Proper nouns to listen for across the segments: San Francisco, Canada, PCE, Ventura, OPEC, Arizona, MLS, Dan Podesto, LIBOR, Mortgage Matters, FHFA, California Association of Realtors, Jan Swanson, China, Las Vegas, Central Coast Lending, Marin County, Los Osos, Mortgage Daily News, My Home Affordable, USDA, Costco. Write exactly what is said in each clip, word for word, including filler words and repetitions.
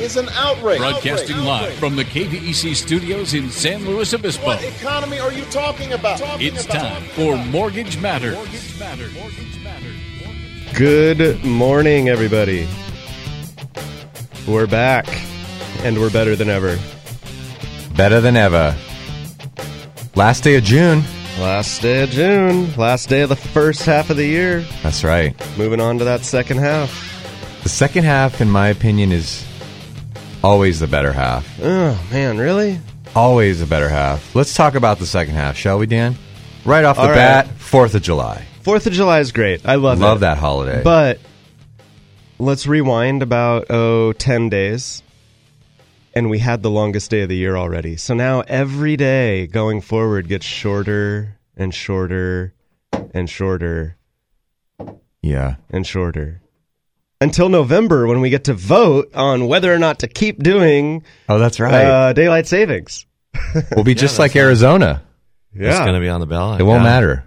is an outrage. Broadcasting outrage. live outrage. from the K V E C studios in San Luis Obispo. What economy are you talking about? Talking it's about, time for about. Mortgage Matters. Mortgage Matters. Mortgage Matters. Good morning, everybody. We're back, and we're better than ever. Better than ever. Last day of June. Last day of June. Last day of the first half of the year. That's right. Moving on to that second half. The second half, in my opinion, is always the better half. Oh, man, really? Always the better half. Let's talk about the second half, shall we, Dan? Right off the All bat, right. fourth of July. fourth of July is great. I love, love it. Love that holiday. But let's rewind about, oh, ten days, and we had the longest day of the year already. So now every day going forward gets shorter and shorter and shorter. Yeah. And shorter. Until November, when we get to vote on whether or not to keep doing oh, that's right. uh, daylight savings. We'll be yeah, just like right. Arizona. Yeah. It's going to be on the ballot. It won't yeah. matter.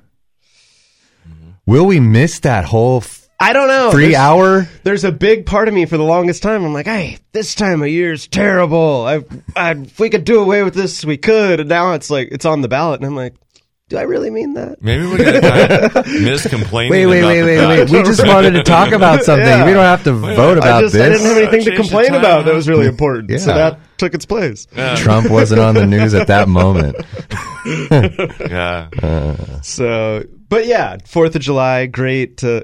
Mm-hmm. Will we miss that whole f- I don't know. three there's, hour? There's a big part of me for the longest time. I'm like, hey, this time of year is terrible. I, I, if we could do away with this, we could. And now it's like it's on the ballot. And I'm like, do I really mean that? Maybe we're going to miss complaining wait, wait, about wait, wait, wait. We just wanted to talk about something. Yeah. We don't have to wait, vote about I just, this. I didn't have anything so to complain about that was really important. Yeah. So that took its place. Yeah. Trump wasn't on the news at that moment. yeah. Uh, so, but yeah, fourth of July, great, uh,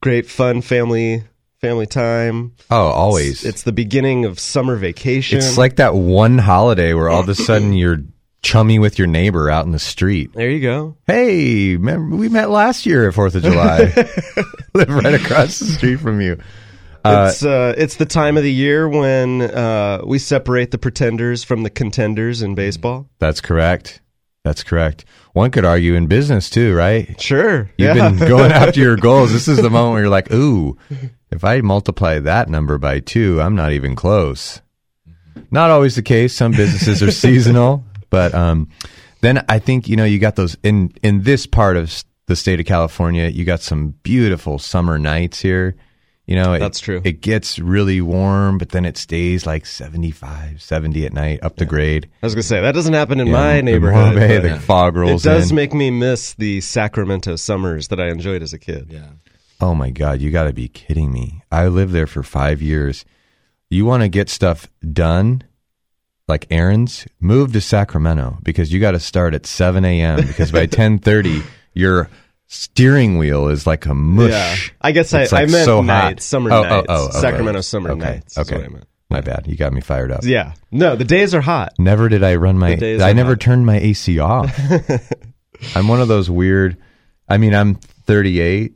great fun family family time. Oh, always. It's, it's the beginning of summer vacation. It's like that one holiday where all of a sudden you're chummy with your neighbor out in the street. There you go. Hey, remember we met last year at fourth of July. Live right across the street from you. Uh, it's uh, it's the time of the year when uh, we separate the pretenders from the contenders in baseball. That's correct. That's correct. One could argue in business too, right? Sure. You've yeah. been going after your goals. This is the moment where you're like, ooh, if I multiply that number by two, I'm not even close. Not always the case. Some businesses are seasonal. But um, then I think, you know, you got those in, in this part of the state of California, you got some beautiful summer nights here. You know, it, that's true. It gets really warm, but then it stays like seventy-five, seventy at night up the yeah. grade. I was going to say, that doesn't happen in yeah, my neighborhood. Bay, the yeah. fog rolls in. It does in. make me miss the Sacramento summers that I enjoyed as a kid. Yeah. Oh, my God. You got to be kidding me. I lived there for five years. You want to get stuff done? Like errands, move to Sacramento because you got to start at seven a.m. because by ten thirty, your steering wheel is like a mush. Yeah. I guess I, like I meant so nights, summer oh, nights, oh, oh, okay. Sacramento summer okay. nights. Okay. Is what I meant. My bad. You got me fired up. Yeah. No, the days are hot. Never did I run my, I never hot. turned my A C off. I'm one of those weird, I mean, I'm thirty-eight.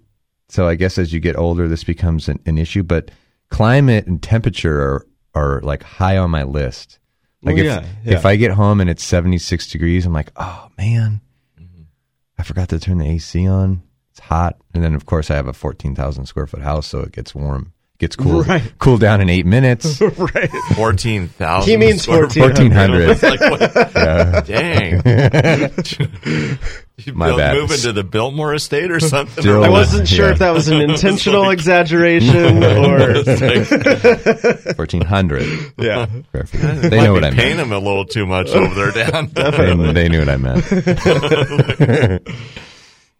So I guess as you get older, this becomes an, an issue, but climate and temperature are, are like high on my list. Like well, if, yeah, yeah. if I get home and it's seventy-six degrees, I'm like, oh, man, mm-hmm. I forgot to turn the A C on. It's hot. And then, of course, I have a fourteen thousand square foot house, so it gets warm. It gets cool. Right. Cool down in eight minutes. right. fourteen thousand. He means fourteen hundred. fourteen hundred. yeah. Dang. You My build, bad. Move into the Biltmore Estate or something? Still, I wasn't sure yeah. if that was an intentional like, exaggeration or fourteen hundred. Yeah, they know what I meant. Paying them a little too much over there, down. they, they knew what I meant.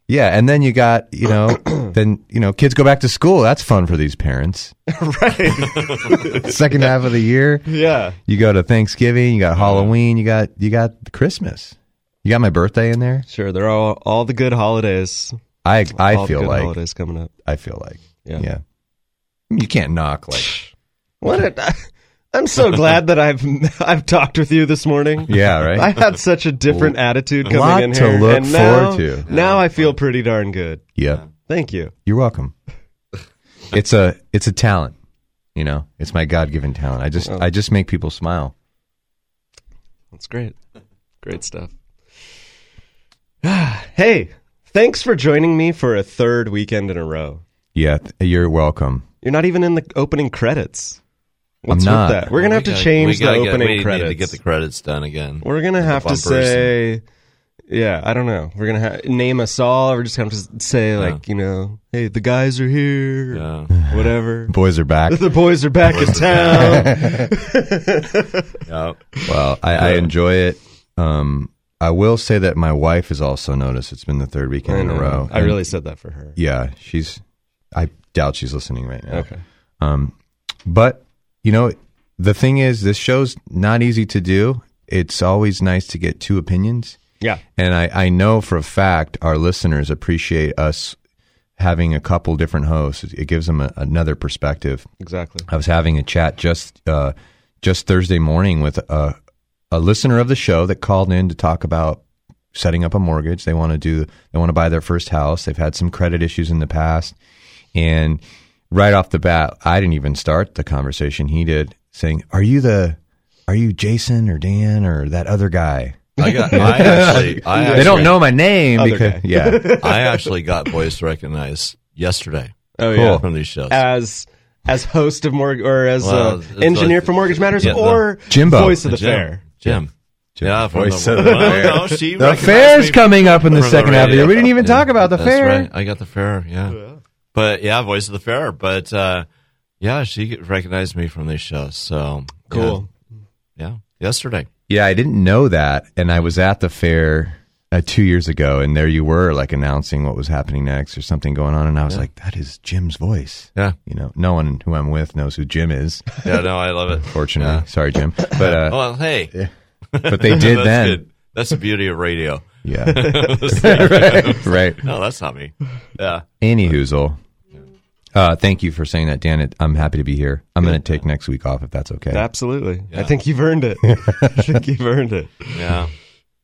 yeah, and then you got you know, then you know, kids go back to school. That's fun for these parents, right? Second half of the year. Yeah, you go to Thanksgiving. You got Halloween. You got you got Christmas. You got my birthday in there? Sure, they're all all the good holidays. I I all feel the good like holidays coming up. I feel like yeah. yeah. You can't knock like what? A, I'm so glad that I've I've talked with you this morning. Yeah, right. I had such a different attitude coming lot in here, to look and now, forward to. Now I feel pretty darn good. Yeah, thank you. You're welcome. It's a it's a talent, you know. It's my God given talent. I just oh. I just make people smile. That's great. Great stuff. Hey, thanks for joining me for a third weekend in a row. Yeah, you're welcome. You're not even in the opening credits. What's I'm not. With that? We're going to have gotta, to change the opening get, we credits. We need to get the credits done again. We're going to have to say... And- Yeah, I don't know. We're going to ha- name us all. We're just going to say, like, yeah. you know, hey, the guys are here. Yeah. Whatever. Boys are back. The boys are back boys in are town. Yep. Well, I, yeah. I enjoy it. Um, I will say that my wife has also noticed it's been the third weekend in a row. I really said that for her. Yeah, she's. I doubt she's listening right now. Okay. Um, but, you know, the thing is, this show's not easy to do. It's always nice to get two opinions. Yeah. And I, I know for a fact our listeners appreciate us having a couple different hosts. It gives them a, another perspective. Exactly. I was having a chat just uh, just Thursday morning with a, a listener of the show that called in to talk about setting up a mortgage. They want to do they want to buy their first house. They've had some credit issues in the past. And right off the bat, I didn't even start the conversation. He did, saying, "Are you the are you Jason or Dan or that other guy?" I got. I actually. I they actually, don't know my name because guy. yeah. I actually got voice recognized yesterday. Oh cool. yeah, from these shows as as host of Mortgage or as well, a engineer like, for Mortgage Matters yeah, or Jimbo. voice of the Jim, fair. Jim. Jim. Yeah, voice the, of the fair. No, she the fair's coming up in the second half of the year. We didn't even yeah, talk about the that's fair. Right. I got the fair. Yeah. yeah, but yeah, voice of the fair. But uh, yeah, she recognized me from these shows. So cool. Yeah, yeah. yesterday. Yeah, I didn't know that, and I was at the fair uh, two years ago, and there you were, like, announcing what was happening next or something going on, and I was yeah. like, that is Jim's voice. Yeah. You know, no one who I'm with knows who Jim is. Yeah, no, I love it. Unfortunately. Yeah. Sorry, Jim. But uh, well, hey. Yeah. But they did that's then. Good. That's the beauty of radio. Yeah. right. right. No, that's not me. Yeah. Anyhoozle. Uh, thank you for saying that, Dan. It, I'm happy to be here. I'm going to take next week off if that's okay. Absolutely. Yeah. I think you've earned it. I think you've earned it. Yeah.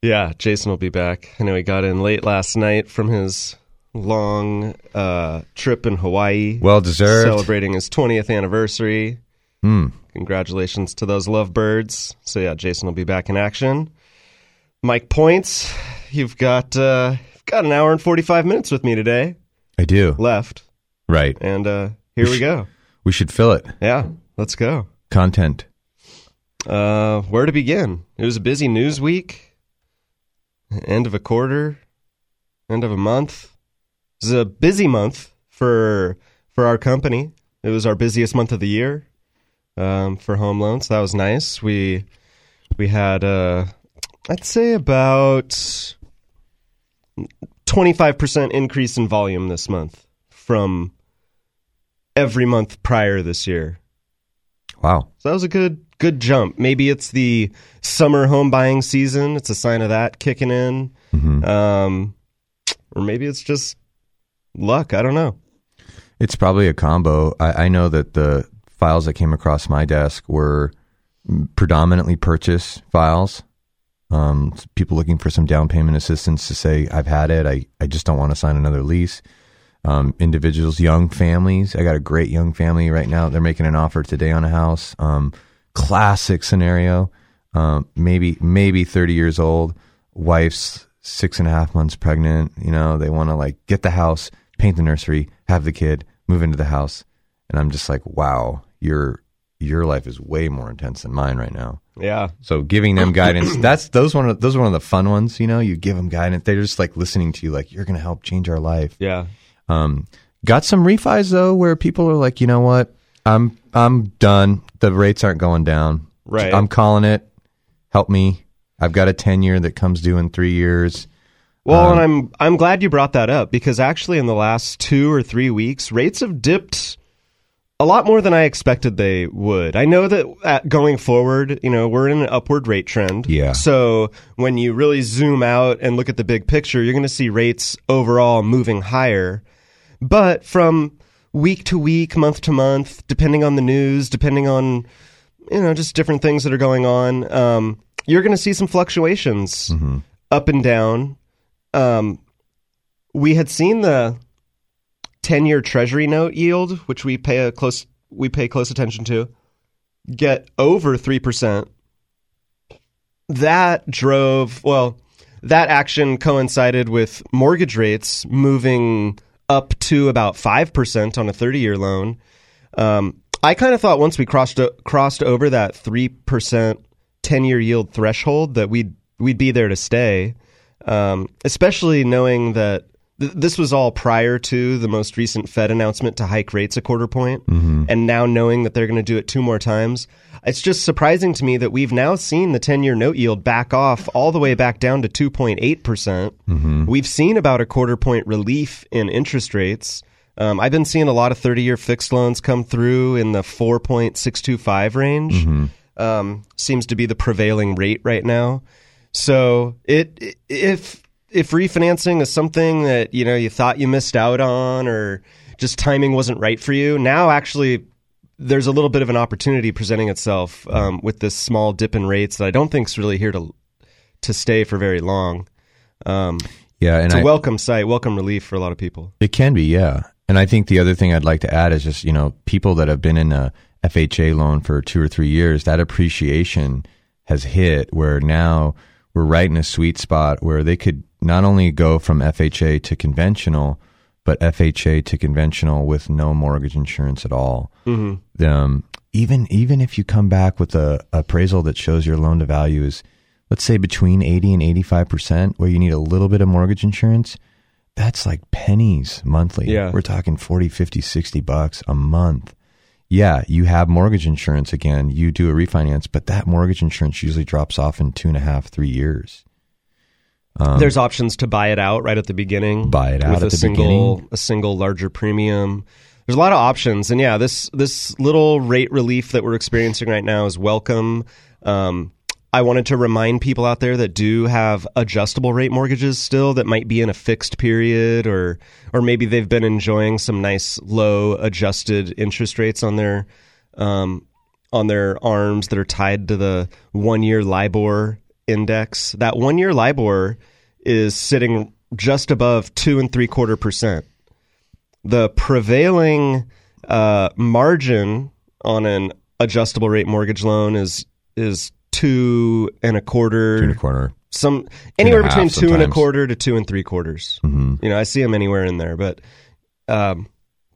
Yeah, Jason will be back. I know he got in late last night from his long uh, trip in Hawaii. Well deserved. Celebrating his twentieth anniversary. Mm. Congratulations to those lovebirds. So, yeah, Jason will be back in action. Mike Points, you've got, uh, got an hour and forty-five minutes with me today. I do. Left. Right. And uh, here we, we go. Sh- we should fill it. Yeah. Let's go. Content. Uh, where to begin? It was a busy news week. End of a quarter. End of a month. It was a busy month for for our company. It was our busiest month of the year um, for home loans. That was nice. We we had, uh, I'd say, about twenty-five percent increase in volume this month from every month prior this year. Wow. So that was a good good jump. Maybe it's the summer home buying season. It's a sign of that kicking in. Mm-hmm. Um, or maybe it's just luck. I don't know. It's probably a combo. I, I know that the files that came across my desk were predominantly purchase files. Um, people looking for some down payment assistance to say, I've had it. I, I just don't want to sign another lease. Um, individuals, young families. I got a great young family right now. They're making an offer today on a house. Um, classic scenario. Um, maybe maybe thirty years old. Wife's six and a half months pregnant. You know, they want to like get the house, paint the nursery, have the kid, move into the house. And I'm just like, wow, your your life is way more intense than mine right now. Yeah. So giving them guidance. That's those one. Of, those are one of the fun ones. You know, you give them guidance. They're just like listening to you. Like you're going to help change our life. Yeah. Um, got some refis though, where people are like, you know what, I'm, I'm done. The rates aren't going down. Right. I'm calling it. Help me. I've got a ten year that comes due in three years. Well, um, and I'm, I'm glad you brought that up because actually in the last two or three weeks, rates have dipped a lot more than I expected they would. I know that at going forward, you know, we're in an upward rate trend. Yeah. So when you really zoom out and look at the big picture, you're going to see rates overall moving higher. But from week to week, month to month, depending on the news, depending on, you know, just different things that are going on, um, you're going to see some fluctuations mm-hmm. up and down. Um, we had seen the ten-year Treasury note yield, which we pay a close we pay close attention to, get over three percent that drove, well, that action coincided with mortgage rates moving up to about five percent on a thirty-year loan. Um, I kind of thought once we crossed uh, crossed over that three percent ten-year yield threshold that we'd, we'd be there to stay, um, especially knowing that th- this was all prior to the most recent Fed announcement to hike rates a quarter point, mm-hmm. and now knowing that they're going to do it two more times. It's just surprising to me that we've now seen the ten-year note yield back off all the way back down to two point eight percent. Mm-hmm. We've seen about a quarter point relief in interest rates. Um, I've been seeing a lot of thirty-year fixed loans come through in the four point six two five range. Mm-hmm. Um, seems to be the prevailing rate right now. So it if if refinancing is something that you know you thought you missed out on or just timing wasn't right for you, now actually there's a little bit of an opportunity presenting itself um, with this small dip in rates that I don't think is really here to to stay for very long. Um, yeah, and it's a I, welcome sight, welcome relief for a lot of people. It can be, yeah. And I think the other thing I'd like to add is just, you know, people that have been in a F H A loan for two or three years, that appreciation has hit where now we're right in a sweet spot where they could not only go from F H A to conventional, but F H A to conventional with no mortgage insurance at all. Mm-hmm. Um, even even if you come back with a appraisal that shows your loan to value is, let's say, between eighty and eighty-five percent, where you need a little bit of mortgage insurance, that's like pennies monthly. Yeah. We're talking forty, fifty, sixty bucks a month. Yeah, you have mortgage insurance again. You do a refinance, but that mortgage insurance usually drops off in two and a half, three years. Um, There's options to buy it out right at the beginning. Buy it out with at a the single, beginning. A single larger premium. There's a lot of options. And yeah, this this little rate relief that we're experiencing right now is welcome. Um I wanted to remind people out there that do have adjustable rate mortgages still that might be in a fixed period or or maybe they've been enjoying some nice low adjusted interest rates on their um, on their arms that are tied to the one-year LIBOR index. That one-year LIBOR is sitting just above two and three quarter percent. The prevailing uh, margin on an adjustable rate mortgage loan is is Two and a quarter, two and a quarter, some anywhere two between half, two sometimes. and a quarter to two and three quarters. Mm-hmm. You know, I see them anywhere in there, but um,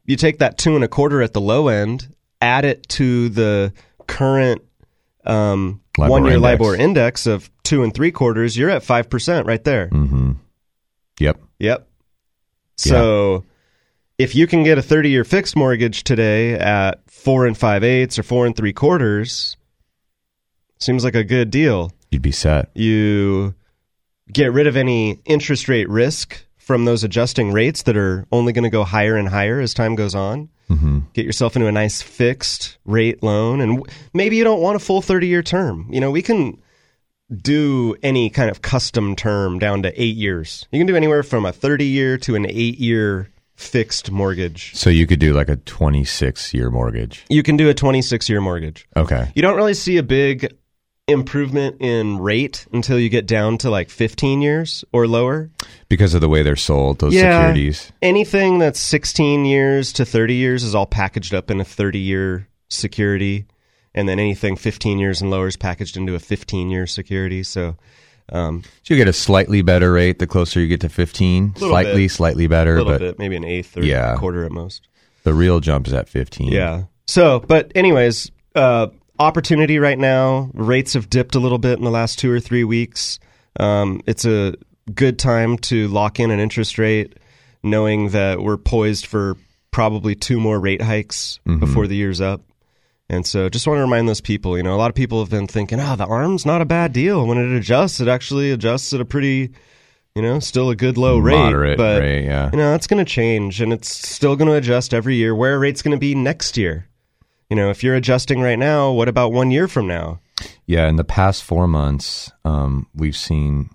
you take that two and a quarter at the low end, add it to the current um, one-year index. LIBOR index of two and three quarters, you're at five percent right there. Mm-hmm. Yep. Yep. So yeah. If you can get a thirty-year fixed mortgage today at four and five eighths or four and three quarters. Seems like a good deal. You'd be set. You get rid of any interest rate risk from those adjusting rates that are only going to go higher and higher as time goes on. Mm-hmm. Get yourself into a nice fixed rate loan. And w- maybe you don't want a full thirty-year term. You know, we can do any kind of custom term down to eight years. You can do anywhere from a thirty-year to an eight-year fixed mortgage. So you could do like a twenty-six-year mortgage. You can do a twenty-six-year mortgage. Okay. You don't really see a big improvement in rate until you get down to like fifteen years or lower because of the way they're sold, those yeah, securities. Anything that's sixteen years to thirty years is all packaged up in a thirty-year security, and then anything fifteen years and lower is packaged into a fifteen-year security. So, um, so you get a slightly better rate the closer you get to fifteen. Slightly, bit, slightly better, a little but bit, maybe an eighth or yeah, a quarter at most. The real jump is at fifteen. Yeah. So, but anyways, uh, opportunity right now. Rates have dipped a little bit in the last two or three weeks. Um, it's a good time to lock in an interest rate, knowing that we're poised for probably two more rate hikes mm-hmm. before the year's up. And so just want to remind those people, you know, a lot of people have been thinking, oh, the ARM's not a bad deal. When it adjusts, it actually adjusts at a pretty, you know, still a good low rate. Moderate but, rate, yeah. You know, it's going to change, and it's still going to adjust every year. Where are rates going to be next year? You know, if you're adjusting right now, what about one year from now? Yeah, in the past four months, um, we've seen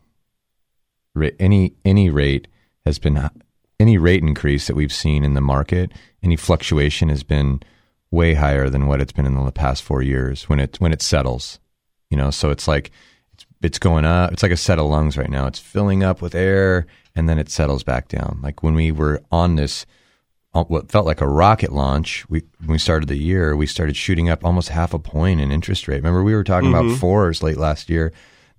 ra- any any rate has been any rate increase that we've seen in the market. Any fluctuation has been way higher than what it's been in the past four years when it when it settles. You know, so it's like it's it's going up. It's like a set of lungs right now. It's filling up with air, and then it settles back down. Like when we were on this. What felt like a rocket launch, we when we started the year, we started shooting up almost half a point in interest rate. Remember, we were talking mm-hmm. about fours late last year.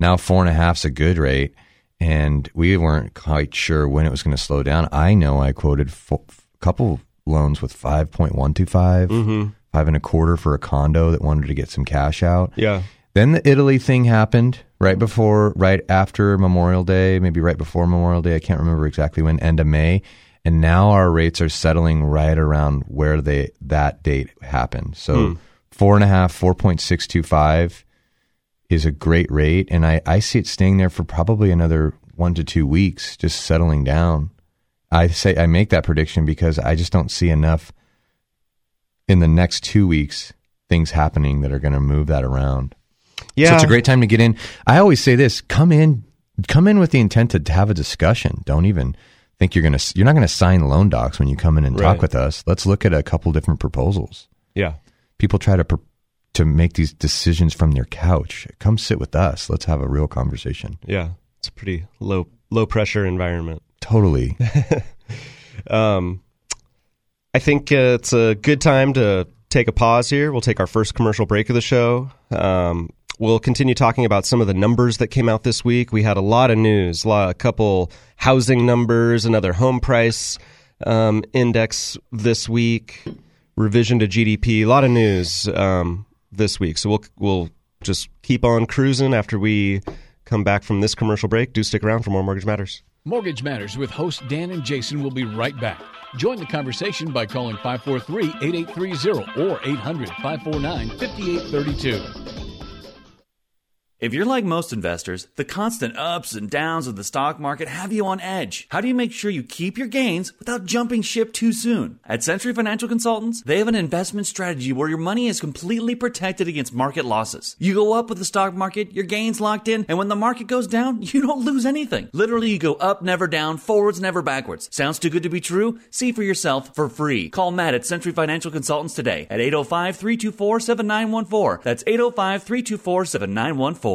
Now four and a half's a good rate, and we weren't quite sure when it was going to slow down. I know I quoted a couple loans with five point one two five, mm-hmm. five and a quarter for a condo that wanted to get some cash out. Yeah. Then the Italy thing happened right before, right after Memorial Day, maybe right before Memorial Day. I can't remember exactly when, end of May. And now our rates are settling right around where they that date happened. So hmm. four and a half, four point six two five is a great rate. And I, I see it staying there for probably another one to two weeks, just settling down. I say I make that prediction because I just don't see enough in the next two weeks things happening that are going to move that around. Yeah. So it's a great time to get in. I always say this, come in, come in with the intent to have a discussion. Don't even think you're going to, you're not going to sign loan docs when you come in and right. talk with us. Let's look at a couple different proposals. Yeah. People try to, to make these decisions from their couch. Come sit with us. Let's have a real conversation. Yeah. It's a pretty low, low pressure environment. Totally. um, I think uh, it's a good time to take a pause here. We'll take our first commercial break of the show. Um, We'll continue talking about some of the numbers that came out this week. We had a lot of news, a, lot, a couple housing numbers, another home price um, index this week, revision to G D P, a lot of news um, this week. So we'll we'll just keep on cruising after we come back from this commercial break. Do stick around for more Mortgage Matters. Mortgage Matters with hosts Dan and Jason will be right back. Join the conversation by calling five four three, eight eight three zero or eight hundred, five four nine, five eight three two. If you're like most investors, the constant ups and downs of the stock market have you on edge. How do you make sure you keep your gains without jumping ship too soon? At Century Financial Consultants, they have an investment strategy where your money is completely protected against market losses. You go up with the stock market, your gains locked in, and when the market goes down, you don't lose anything. Literally, you go up, never down, forwards, never backwards. Sounds too good to be true? See for yourself for free. Call Matt at Century Financial Consultants today at eight oh five, three two four, seven nine one four. That's eight oh five, three two four, seven nine one four.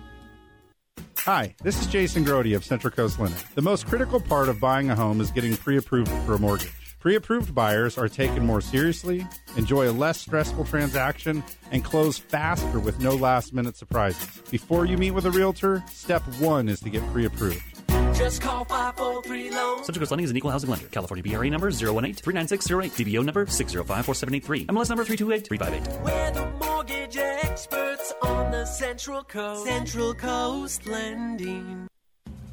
Hi, this is Jason Grody of Central Coast Lending. The most critical part of buying a home is getting pre-approved for a mortgage. Pre-approved buyers are taken more seriously, enjoy a less stressful transaction, and close faster with no last-minute surprises. Before you meet with a realtor, step one is to get pre-approved. Just call five four three, L O A N. Central Coast Lending is an equal housing lender. California B R A number zero one eight, three nine six zero eight. D B O number six zero five four seven eight three. M L S number three two eight, three five eight. We're the mortgage experts on the Central Coast. Central Coast Lending.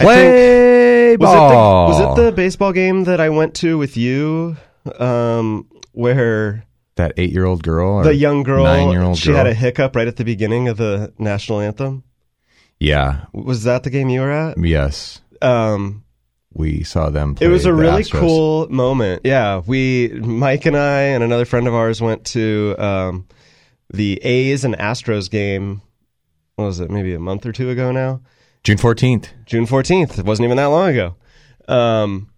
Play think, ball. Was it, the, was it the baseball game that I went to with you, um, where that eight-year-old girl, or the young girl, nine-year-old she girl? had a hiccup right at the beginning of the national anthem? Yeah. Was that the game you were at? Yes. Um, we saw them play. It was a really Astros. cool moment. Yeah, we Mike and I and another friend of ours went to um, the A's and Astros game. What was it? Maybe a month or two ago now. June fourteenth. June fourteenth. It wasn't even that long ago. Um,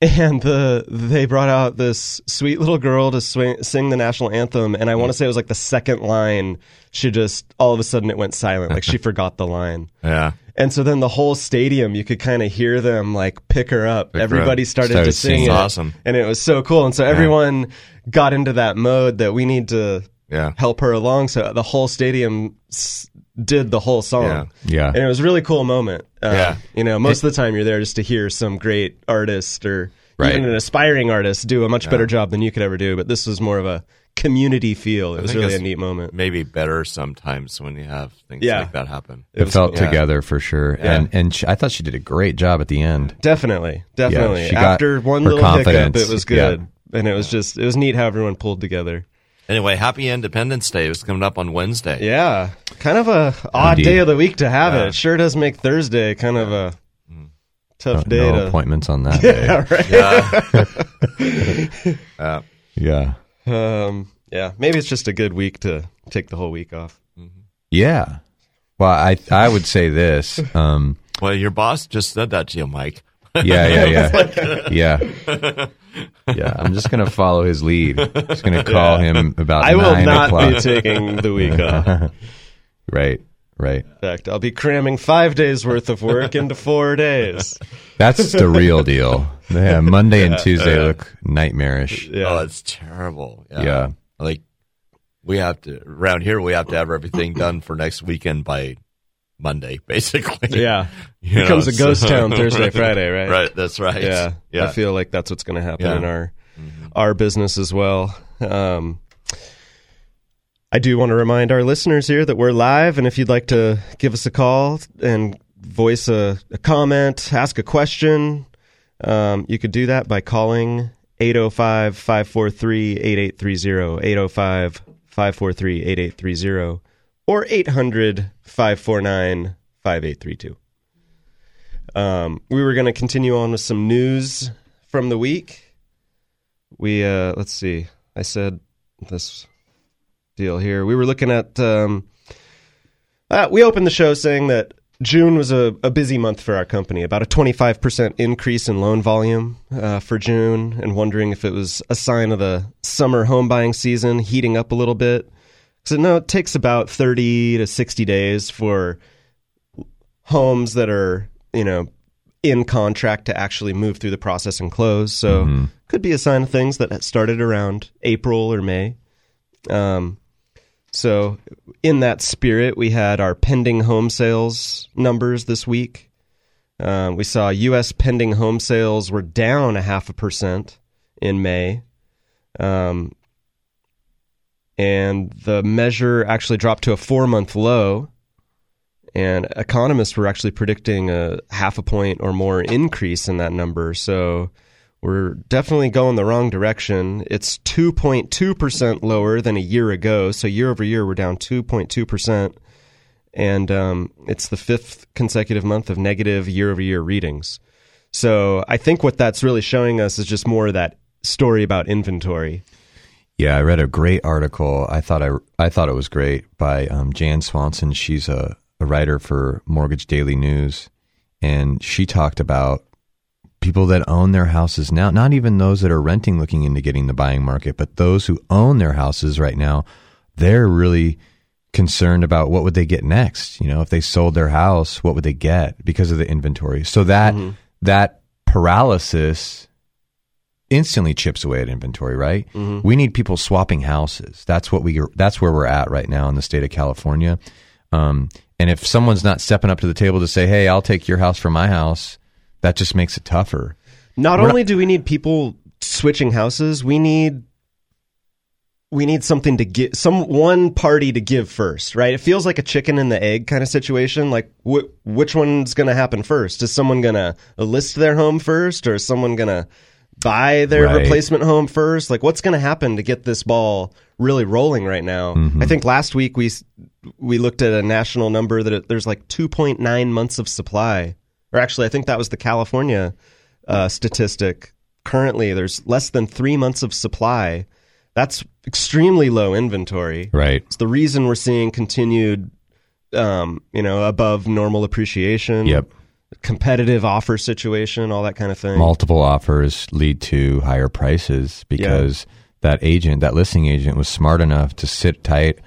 and the they brought out this sweet little girl to swing, sing the national anthem. And I want to say it was like the second line. She just, all of a sudden it went silent. Like she forgot the line. Yeah. And so then the whole stadium, you could kind of hear them like pick her up. Pick Everybody her up. Started, started to sing it. Awesome. And it was so cool. And so yeah. everyone got into that mode that we need to yeah. help her along. So the whole stadium s- did the whole song. Yeah. yeah. And it was a really cool moment. Uh, yeah. You know, most of the time you're there just to hear some great artist or right. even an aspiring artist do a much yeah. better job than you could ever do. But this was more of a community feel. It I was really a neat moment. Maybe better sometimes when you have things yeah. like that happen. It, it was, felt yeah. together for sure. Yeah. And and she, I thought she did a great job at the end. Definitely. Definitely. Yeah, she After got one little confidence. hiccup, it was good. Yeah. And it was just, it was neat how everyone pulled together. Anyway, happy Independence Day. It's coming up on Wednesday. Yeah. Kind of a odd Indeed. day of the week to have yeah. it. It sure does make Thursday kind yeah. of a tough no, day. No to... appointments on that yeah, day. Right? Yeah. yeah. yeah. Um, yeah. Maybe it's just a good week to take the whole week off. Mm-hmm. Yeah. Well, I I would say this. Um, well, your boss just said that to you, Mike. Yeah, yeah, yeah. Yeah. Yeah. I'm just going to follow his lead. I'm just going to call yeah. him about I nine o'clock. I will not be taking the week off. Right, right. In fact, I'll be cramming five days worth of work into four days. That's the real deal. Yeah, Monday yeah, and Tuesday uh, look nightmarish. Yeah. Oh, it's terrible. Yeah. yeah. Like, we have to, around here, we have to have everything done for next weekend by Monday, basically. Yeah. You Becomes know, a ghost so. town Thursday, Friday, right? Right, that's right. Yeah. yeah. I feel like that's what's going to happen yeah. in our mm-hmm. our business as well. Um, I do want to remind our listeners here that we're live, and if you'd like to give us a call and voice a, a comment, ask a question, um, you could do that by calling eight oh five, five four three, eight eight three zero, eight oh five, five four three, eight eight three zero. Or eight hundred, five four nine, five eight three two. Um, we were going to continue on with some news from the week. We, uh, let's see, I said this deal here. We were looking at, um, uh, we opened the show saying that June was a, a busy month for our company, about a twenty-five percent increase in loan volume uh, for June, and wondering if it was a sign of the summer home buying season heating up a little bit. So no, it takes about thirty to sixty days for homes that are, you know, in contract to actually move through the process and close. So mm-hmm. could be a sign of things that started around April or May. Um, so in that spirit, we had our pending home sales numbers this week. Um, we saw U S pending home sales were down a half a percent in May. Um And the measure actually dropped to a four-month low, and economists were actually predicting a half a point or more increase in that number. So we're definitely going the wrong direction. It's two point two percent lower than a year ago. So year over year, we're down two point two percent. And um, it's the fifth consecutive month of negative year-over-year readings. So I think what that's really showing us is just more of that story about inventory. Yeah, I read a great article. I thought I, I thought it was great by um, Jan Swanson. She's a, a writer for Mortgage Daily News, and she talked about people that own their houses now, not even those that are renting looking into getting the buying market, but those who own their houses right now, they're really concerned about what would they get next. You know, if they sold their house, what would they get because of the inventory? So that mm-hmm. that paralysis instantly chips away at inventory, right? Mm-hmm. We need people swapping houses. That's what we. That's where we're at right now in the state of California. Um, and if someone's not stepping up to the table to say, "Hey, I'll take your house for my house," that just makes it tougher. Not we're only not, do we need people switching houses, we need we need something to get some one party to give first, right? It feels like a chicken and the egg kind of situation. Like wh- which one's going to happen first? Is someone going to list their home first, or is someone going to buy their right. replacement home first? Like what's going to happen to get this ball really rolling right now? Mm-hmm. I think last week we we looked at a national number that it, there's like two point nine months of supply. Or actually, I think that was the California uh, statistic. Currently, there's less than three months of supply. That's extremely low inventory. Right. It's the reason we're seeing continued, um, you know, above normal appreciation. Yep. Competitive offer situation, all that kind of thing. Multiple offers lead to higher prices because yeah. that agent, that listing agent, was smart enough to sit tight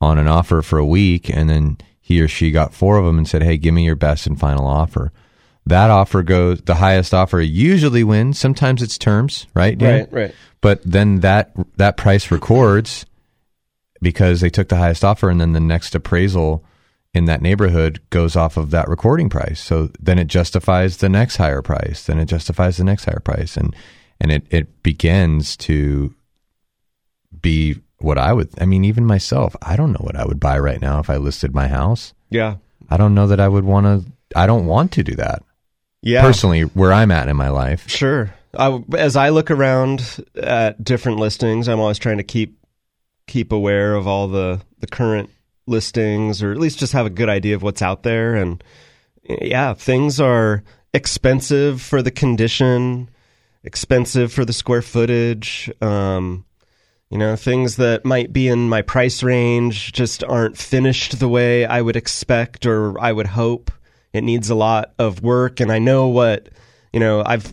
on an offer for a week, and then he or she got four of them and said, "Hey, give me your best and final offer." That offer goes, the highest offer usually wins. Sometimes it's terms, right, Dan? Right, right. But then that that price records because they took the highest offer, and then the next appraisal in that neighborhood goes off of that recording price. So then it justifies the next higher price. Then it justifies the next higher price. And and it, it begins to be what I would, I mean, even myself, I don't know what I would buy right now if I listed my house. Yeah. I don't know that I would want to, I don't want to do that. Yeah. Personally, where I'm at in my life. Sure. I, as I look around at different listings, I'm always trying to keep keep aware of all the, the current listings, or at least just have a good idea of what's out there. And yeah, things are expensive for the condition, expensive for the square footage. Um, you know, things that might be in my price range just aren't finished the way I would expect or I would hope. It needs a lot of work. And I know what, you know, I've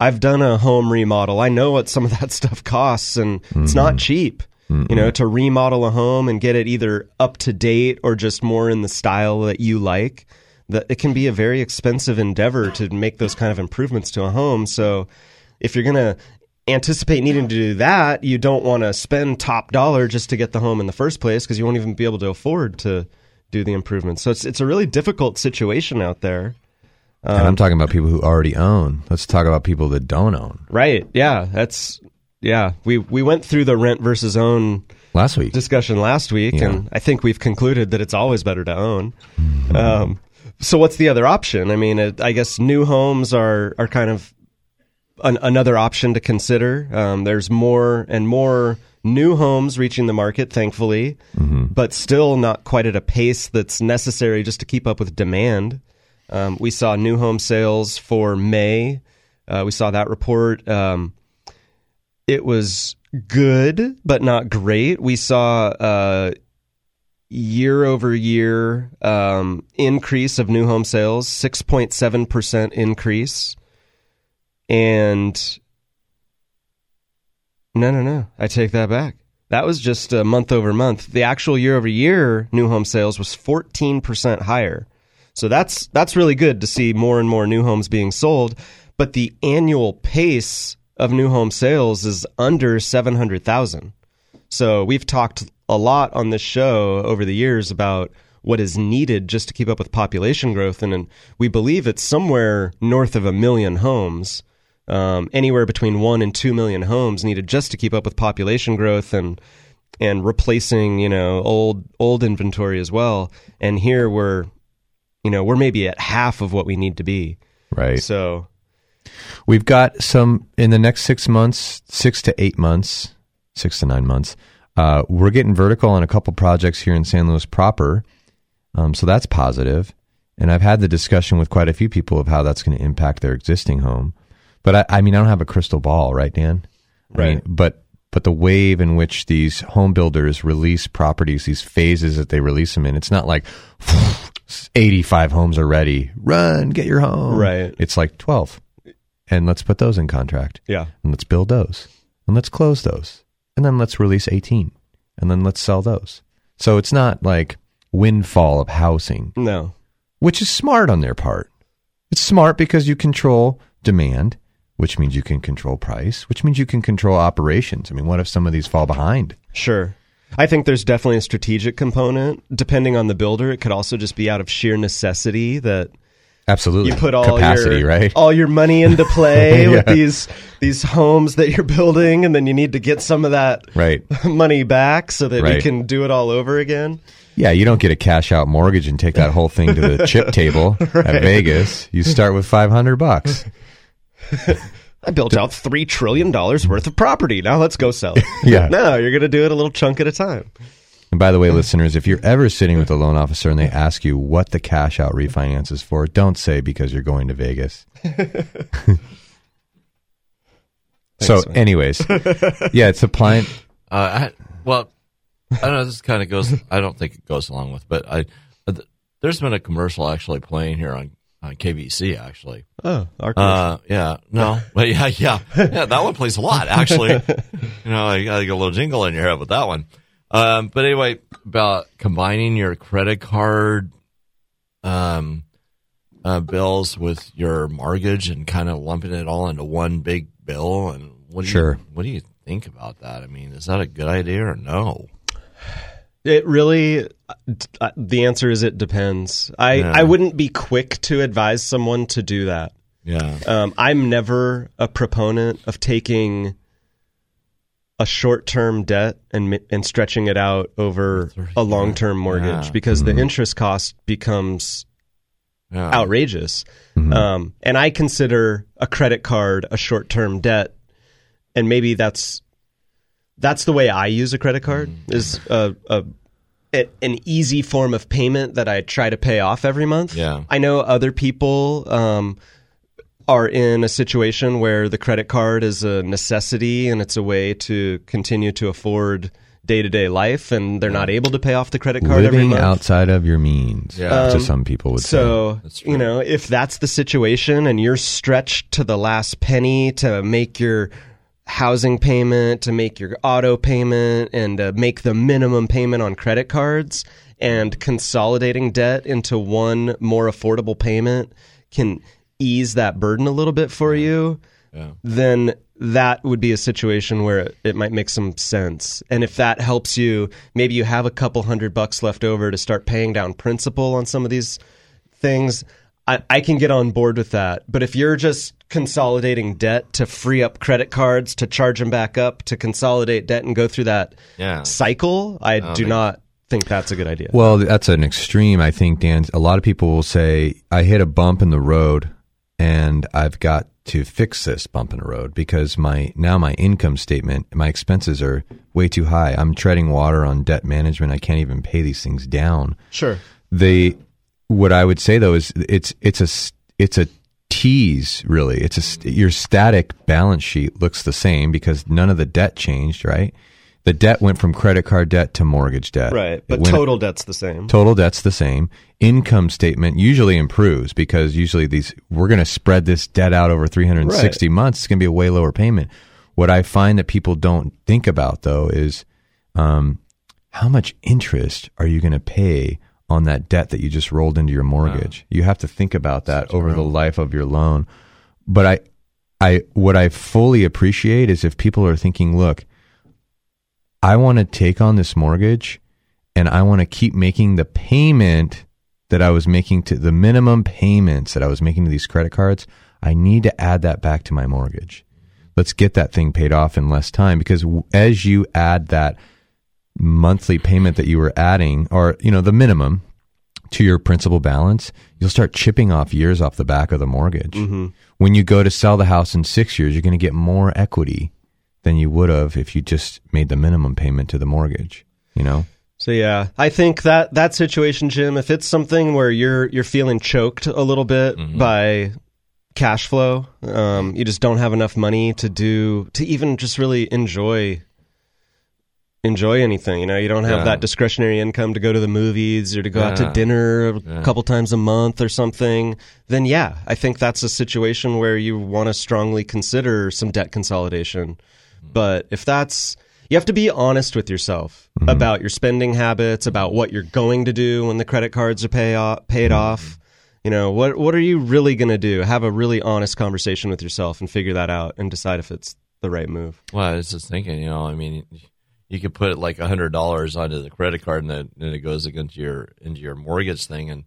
I've done a home remodel. I know what some of that stuff costs, and mm-hmm. it's not cheap. Mm-mm. You know, to remodel a home and get it either up to date or just more in the style that you like, that it can be a very expensive endeavor to make those kind of improvements to a home. So if you're going to anticipate needing to do that, you don't want to spend top dollar just to get the home in the first place, because you won't even be able to afford to do the improvements. So it's it's a really difficult situation out there. Um, and I'm talking about people who already own. Let's talk about people that don't own. Right. Yeah. That's... Yeah, we, we went through the rent versus own last week discussion last week, yeah. and I think we've concluded that it's always better to own. Mm-hmm. Um, so what's the other option? I mean, it, I guess new homes are, are kind of an, another option to consider. Um, there's more and more new homes reaching the market, thankfully, mm-hmm. but still not quite at a pace that's necessary just to keep up with demand. Um, we saw new home sales for May. Uh, we saw that report. Um It was good, but not great. We saw a year-over-year um, increase of new home sales, six point seven percent increase. And no, no, no. I take that back. That was just a month-over-month. The actual year-over-year new home sales was fourteen percent higher. So that's that's really good to see more and more new homes being sold. But the annual pace of new home sales is under seven hundred thousand. So we've talked a lot on this show over the years about what is needed just to keep up with population growth. And, and we believe it's somewhere north of a million homes, um, anywhere between one and two million homes needed just to keep up with population growth and and replacing, you know, old old inventory as well. And here we're, you know, we're maybe at half of what we need to be. Right. So... We've got some in the next six months, six to eight months, six to nine months. Uh, we're getting vertical on a couple projects here in San Luis proper. Um, so that's positive. And I've had the discussion with quite a few people of how that's going to impact their existing home. But I, I mean, I don't have a crystal ball, right, Dan? Right. I mean, but, but the wave in which these home builders release properties, these phases that they release them in, it's not like eighty-five homes are ready. Run, get your home. Right. It's like twelve. And let's put those in contract. Yeah. And let's build those. And let's close those. And then let's release eighteen. And then let's sell those. So it's not like windfall of housing. No. Which is smart on their part. It's smart because you control demand, which means you can control price, which means you can control operations. I mean, what if some of these fall behind? Sure. I think there's definitely a strategic component. Depending on the builder, it could also just be out of sheer necessity that... Absolutely. You put all Capacity, your right? all your money into play yeah. with these these homes that you're building, and then you need to get some of that right. money back so that right. you can do it all over again. Yeah, you don't get a cash out mortgage and take that whole thing to the chip table right. at Vegas. You start with five hundred bucks. I built out three trillion dollars worth of property. Now let's go sell it. yeah. No, you're going to do it a little chunk at a time. And by the way, listeners, if you're ever sitting with a loan officer and they ask you what the cash out refinance is for, don't say because you're going to Vegas. so Thanks, anyways, yeah, it's a client. Uh, I, well, I don't know. This kind of goes, I don't think it goes along with, but I, there's been a commercial actually playing here on, on K V E C actually. Oh, our uh, yeah, no, but yeah, yeah, yeah, that one plays a lot actually. You know, I got a little jingle in your head with that one. Um, but anyway, about combining your credit card um, uh, bills with your mortgage and kind of lumping it all into one big bill. And what do sure. you, what do you think about that? I mean, is that a good idea or no? It really, the answer is it depends. I, yeah. I wouldn't be quick to advise someone to do that. Yeah, um, I'm never a proponent of taking a short-term debt and and stretching it out over a long-term mortgage yeah. because mm-hmm. the interest cost becomes yeah. outrageous. Mm-hmm. Um, and I consider a credit card a short-term debt, and maybe that's that's the way I use a credit card mm-hmm. is a, a, a an easy form of payment that I try to pay off every month. Yeah. I know other people um, are in a situation where the credit card is a necessity and it's a way to continue to afford day-to-day life, and they're not able to pay off the credit card Living every month. Outside of your means, yeah. um, to some people would so, say. So, you know, if that's the situation and you're stretched to the last penny to make your housing payment, to make your auto payment, and uh, make the minimum payment on credit cards, and consolidating debt into one more affordable payment can ease that burden a little bit for yeah. you, yeah. then that would be a situation where it, it might make some sense. And if that helps you, maybe you have a couple hundred bucks left over to start paying down principal on some of these things. I, I can get on board with that. But if you're just consolidating debt to free up credit cards, to charge them back up, to consolidate debt and go through that yeah. cycle, I oh, do man. not think that's a good idea. Well, that's an extreme, I think, Dan. A lot of people will say, I hit a bump in the road and I've got to fix this bump in the road because my now my income statement, my expenses are way too high. I'm treading water on debt management. I can't even pay these things down. Sure. The what I would say though is it's it's a it's a tease really. It's a your static balance sheet looks the same because none of the debt changed, right? The debt went from credit card debt to mortgage debt. Right, but went, total debt's the same. Total debt's the same. Income statement usually improves because usually these we're going to spread this debt out over three hundred sixty right. months. It's going to be a way lower payment. What I find that people don't think about, though, is um, how much interest are you going to pay on that debt that you just rolled into your mortgage? Wow. You have to think about that Such over the life of your loan. But I, I, what I fully appreciate is if people are thinking, look, I want to take on this mortgage and I want to keep making the payment that I was making to the minimum payments that I was making to these credit cards. I need to add that back to my mortgage. Let's get that thing paid off in less time, because as you add that monthly payment that you were adding, or, you know, the minimum to your principal balance, you'll start chipping off years off the back of the mortgage. Mm-hmm. When you go to sell the house in six years, you're going to get more equity than you would have if you just made the minimum payment to the mortgage, you know? So, yeah, I think that that situation, Jim, if it's something where you're you're feeling choked a little bit mm-hmm. by cash flow, um, you just don't have enough money to do, to even just really enjoy enjoy anything, you know? You don't have yeah. that discretionary income to go to the movies or to go yeah. out to dinner a yeah. couple times a month or something, then yeah, I think that's a situation where you want to strongly consider some debt consolidation. But if that's, you have to be honest with yourself mm-hmm. about your spending habits, about what you're going to do when the credit cards are pay off, paid mm-hmm. off. You know, what what are you really going to do? Have a really honest conversation with yourself and figure that out and decide if it's the right move. Well, I was just thinking, you know, I mean, you could put like one hundred dollars onto the credit card and then it goes against your into your mortgage thing, and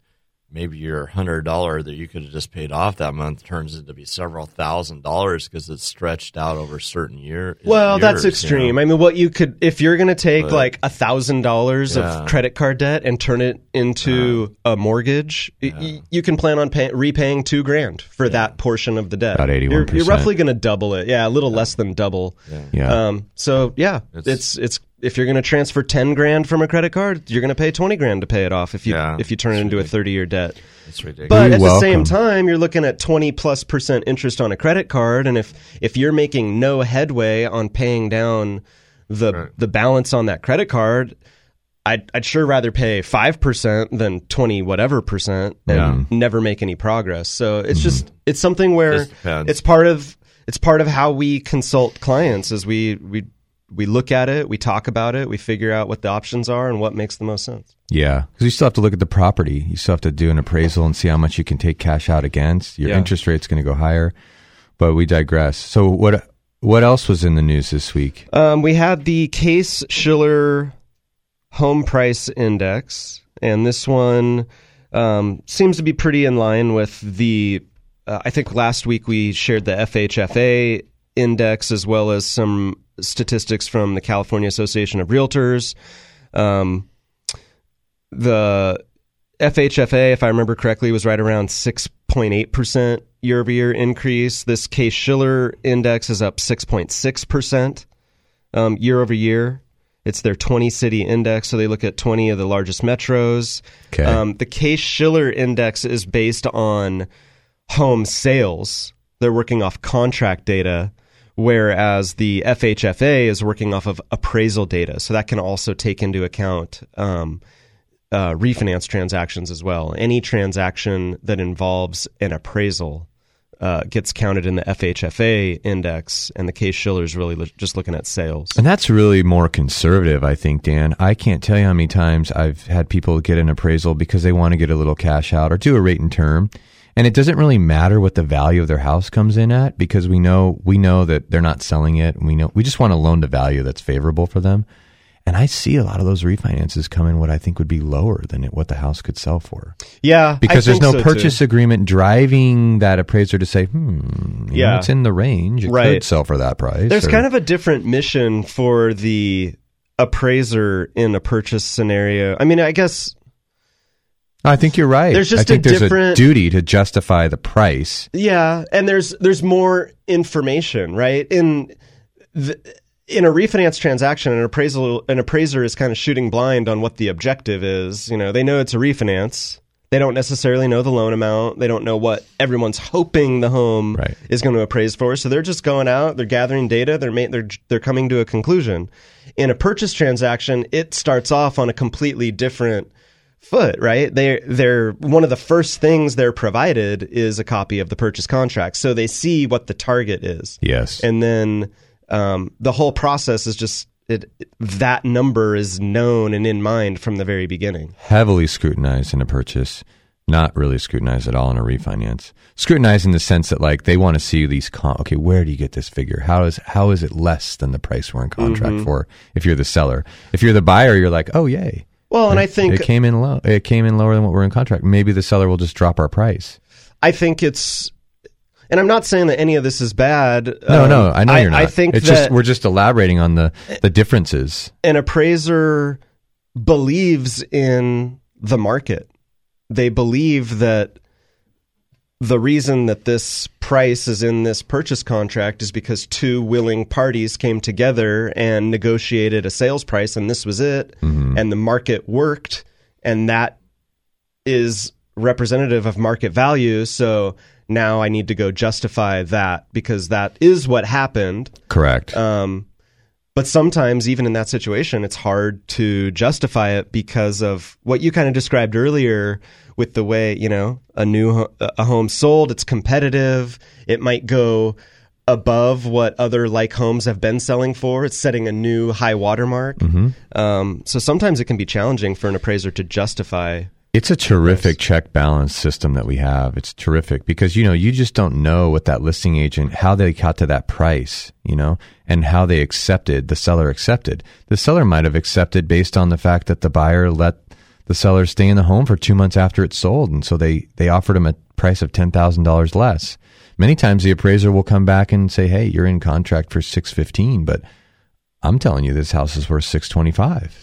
maybe your one hundred dollars that you could have just paid off that month turns into be several thousand dollars because it's stretched out over certain year. Well, years, that's extreme. You know? I mean, what you could, if you're going to take but, like one thousand dollars yeah. of credit card debt and turn it into yeah. a mortgage, yeah. y- you can plan on pay- repaying two grand for yeah. that portion of the debt. About eighty-one percent. You're, you're roughly going to double it. Yeah, a little yeah. less than double. Yeah. yeah. Um, so, yeah, it's it's... it's if you're going to transfer ten grand from a credit card, you're going to pay twenty grand to pay it off if you yeah, if you turn it into ridiculous. a thirty year debt. It's ridiculous. But you're at welcome. the same time, you're looking at twenty plus percent interest on a credit card, and if if you're making no headway on paying down the right. the balance on that credit card, I'd I'd sure rather pay five percent than twenty whatever percent and yeah. never make any progress. So it's mm-hmm. just it's something where it it's part of it's part of how we consult clients as we we. We look at it, we talk about it, we figure out what the options are and what makes the most sense. Yeah, because you still have to look at the property. You still have to do an appraisal and see how much you can take cash out against. Your yeah. interest rate's going to go higher, but we digress. So what what else was in the news this week? Um, we had the Case-Shiller Home Price Index, and this one um, seems to be pretty in line with the, uh, I think last week we shared the F H F A index as well as some statistics from the California Association of Realtors. Um, the F H F A, if I remember correctly, was right around six point eight percent year-over-year increase. This Case-Shiller index is up six point six percent um, year-over-year. It's their twenty-city index, so they look at twenty of the largest metros. Okay. Um, the Case-Shiller index is based on home sales. They're working off contract data, whereas the F H F A is working off of appraisal data. So that can also take into account um, uh, refinance transactions as well. Any transaction that involves an appraisal uh, gets counted in the F H F A index, and the Case-Shiller is really lo- just looking at sales. And that's really more conservative, I think, Dan. I can't tell you how many times I've had people get an appraisal because they want to get a little cash out or do a rate and term. And it doesn't really matter what the value of their house comes in at, because we know we know that they're not selling it. And we know we just want a loan to value that's favorable for them. And I see a lot of those refinances come in what I think would be lower than what the house could sell for. Yeah, because I think there's no so purchase too. agreement driving that appraiser to say, hmm, you yeah. know, it's in the range. It right. could sell for that price. There's or, kind of a different mission for the appraiser in a purchase scenario. I mean, I guess. I think you're right. There's just I think a there's different a duty to justify the price. Yeah, and there's there's more information, right? In the, in a refinance transaction, an appraisal an appraiser is kind of shooting blind on what the objective is. You know, they know it's a refinance. They don't necessarily know the loan amount. They don't know what everyone's hoping the home right. is going to appraise for. So they're just going out, they're gathering data, they're ma- they're they're coming to a conclusion. In a purchase transaction, it starts off on a completely different foot, right? They they're one of the first things they're provided is a copy of the purchase contract, so they see what the target is. Yes, and then um, the whole process is just it, it, that number is known and in mind from the very beginning. Heavily scrutinized in a purchase, not really scrutinized at all in a refinance. Scrutinized in the sense that like they want to see these. Con- okay, where do you get this figure? How is how is it less than the price we're in contract mm-hmm. for? If you're the seller, if you're the buyer, you're like, oh yay. Well, and it, I think it came in low. It came in lower than what we're in contract. Maybe the seller will just drop our price. I think it's, and I'm not saying that any of this is bad. No, um, no, I know I, you're not. I think it's that just, we're just elaborating on the, the differences. An appraiser believes in the market. They believe that the reason that this price is in this purchase contract is because two willing parties came together and negotiated a sales price, and this was it, mm-hmm. and the market worked, and that is representative of market value, so now I need to go justify that because that is what happened. Correct. Um, but sometimes, even in that situation, it's hard to justify it because of what you kind of described earlier with the way, you know, a new a home sold, it's competitive. It might go above what other like homes have been selling for. It's setting a new high watermark. Mm-hmm. Um, so sometimes it can be challenging for an appraiser to justify. It's a terrific check balance system that we have. It's terrific because, you know, you just don't know what that listing agent, how they got to that price, you know, and how they accepted, the seller accepted. The seller might have accepted based on the fact that the buyer let the seller stay in the home for two months after it's sold, and so they, they offered him a price of ten thousand dollars less. Many times the appraiser will come back and say, hey, you're in contract for six fifteen, but I'm telling you this house is worth six twenty-five.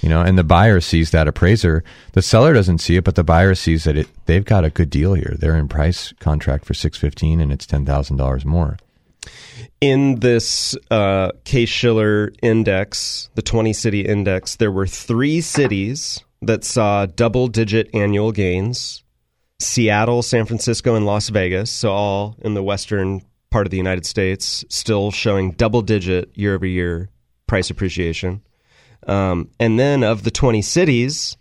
You know, and the buyer sees that appraiser. The seller doesn't see it, but the buyer sees that it, they've got a good deal here. They're in price contract for six fifteen, and it's ten thousand dollars more. In this uh, Case-Shiller index, the twenty-city index, there were three cities that saw double-digit annual gains: Seattle, San Francisco, and Las Vegas, so all in the western part of the United States, still showing double-digit year-over-year price appreciation. Um, and then of the twenty cities,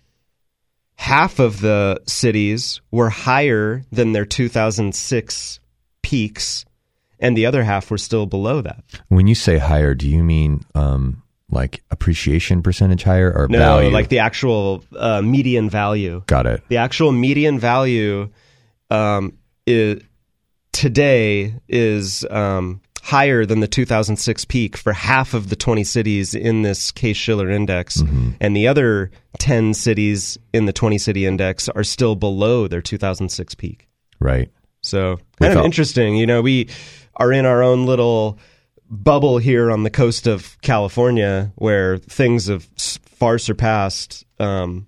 half of the cities were higher than their two thousand six peaks, and the other half were still below that. When you say higher, do you mean um, like appreciation percentage higher or no, value? No, like the actual uh, median value. Got it. The actual median value um, is, today is... Um, higher than the two thousand six peak for half of the twenty cities in this Case-Shiller index. Mm-hmm. And the other ten cities in the twenty-city index are still below their two thousand six peak. Right. So kind of interesting. You know, we are in our own little bubble here on the coast of California where things have far surpassed um,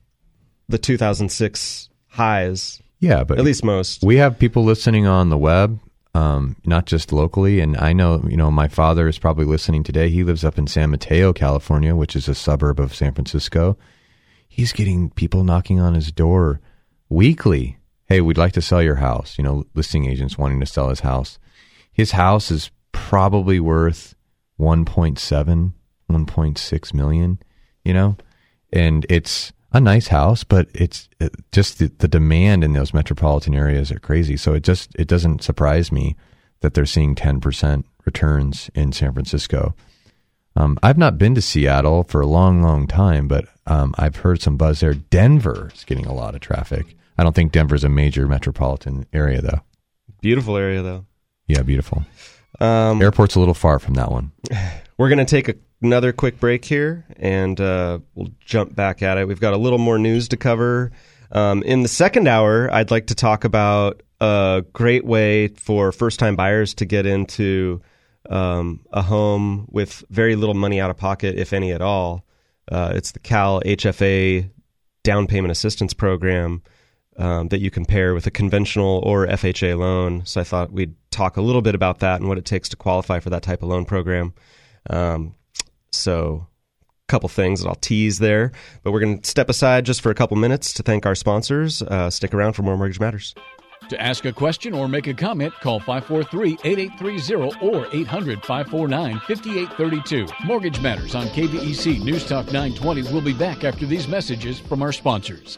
the two thousand six highs. Yeah, but at least most. We have people listening on the web. Um, not just locally. And I know, you know, my father is probably listening today. He lives up in San Mateo, California, which is a suburb of San Francisco. He's getting people knocking on his door weekly. Hey, we'd like to sell your house. You know, listing agents wanting to sell his house. His house is probably worth one point seven, one point six million, you know, and it's a nice house, but it's it, just the, the demand in those metropolitan areas are crazy. So it just, it doesn't surprise me that they're seeing ten percent returns in San Francisco. Um, I've not been to Seattle for a long, long time, but um, I've heard some buzz there. Denver is getting a lot of traffic. I don't think Denver's a major metropolitan area though. Beautiful area though. Yeah, beautiful. Um, Airport's a little far from that one. We're going to take a another quick break here, and uh, we'll jump back at it. We've got a little more news to cover. Um, in the second hour, I'd like to talk about a great way for first-time buyers to get into um, a home with very little money out of pocket, if any at all. Uh, it's the Cal H F A Down Payment Assistance Program um, that you can pair with a conventional or F H A loan. So I thought we'd talk a little bit about that and what it takes to qualify for that type of loan program. Um So a couple things that I'll tease there, but we're going to step aside just for a couple minutes to thank our sponsors. Uh, stick around for more Mortgage Matters. To ask a question or make a comment, call five four three, eight eight three zero or eight hundred, five four nine, five eight three two. Mortgage Matters on K V E C News Talk nine twenty. We'll be back after these messages from our sponsors.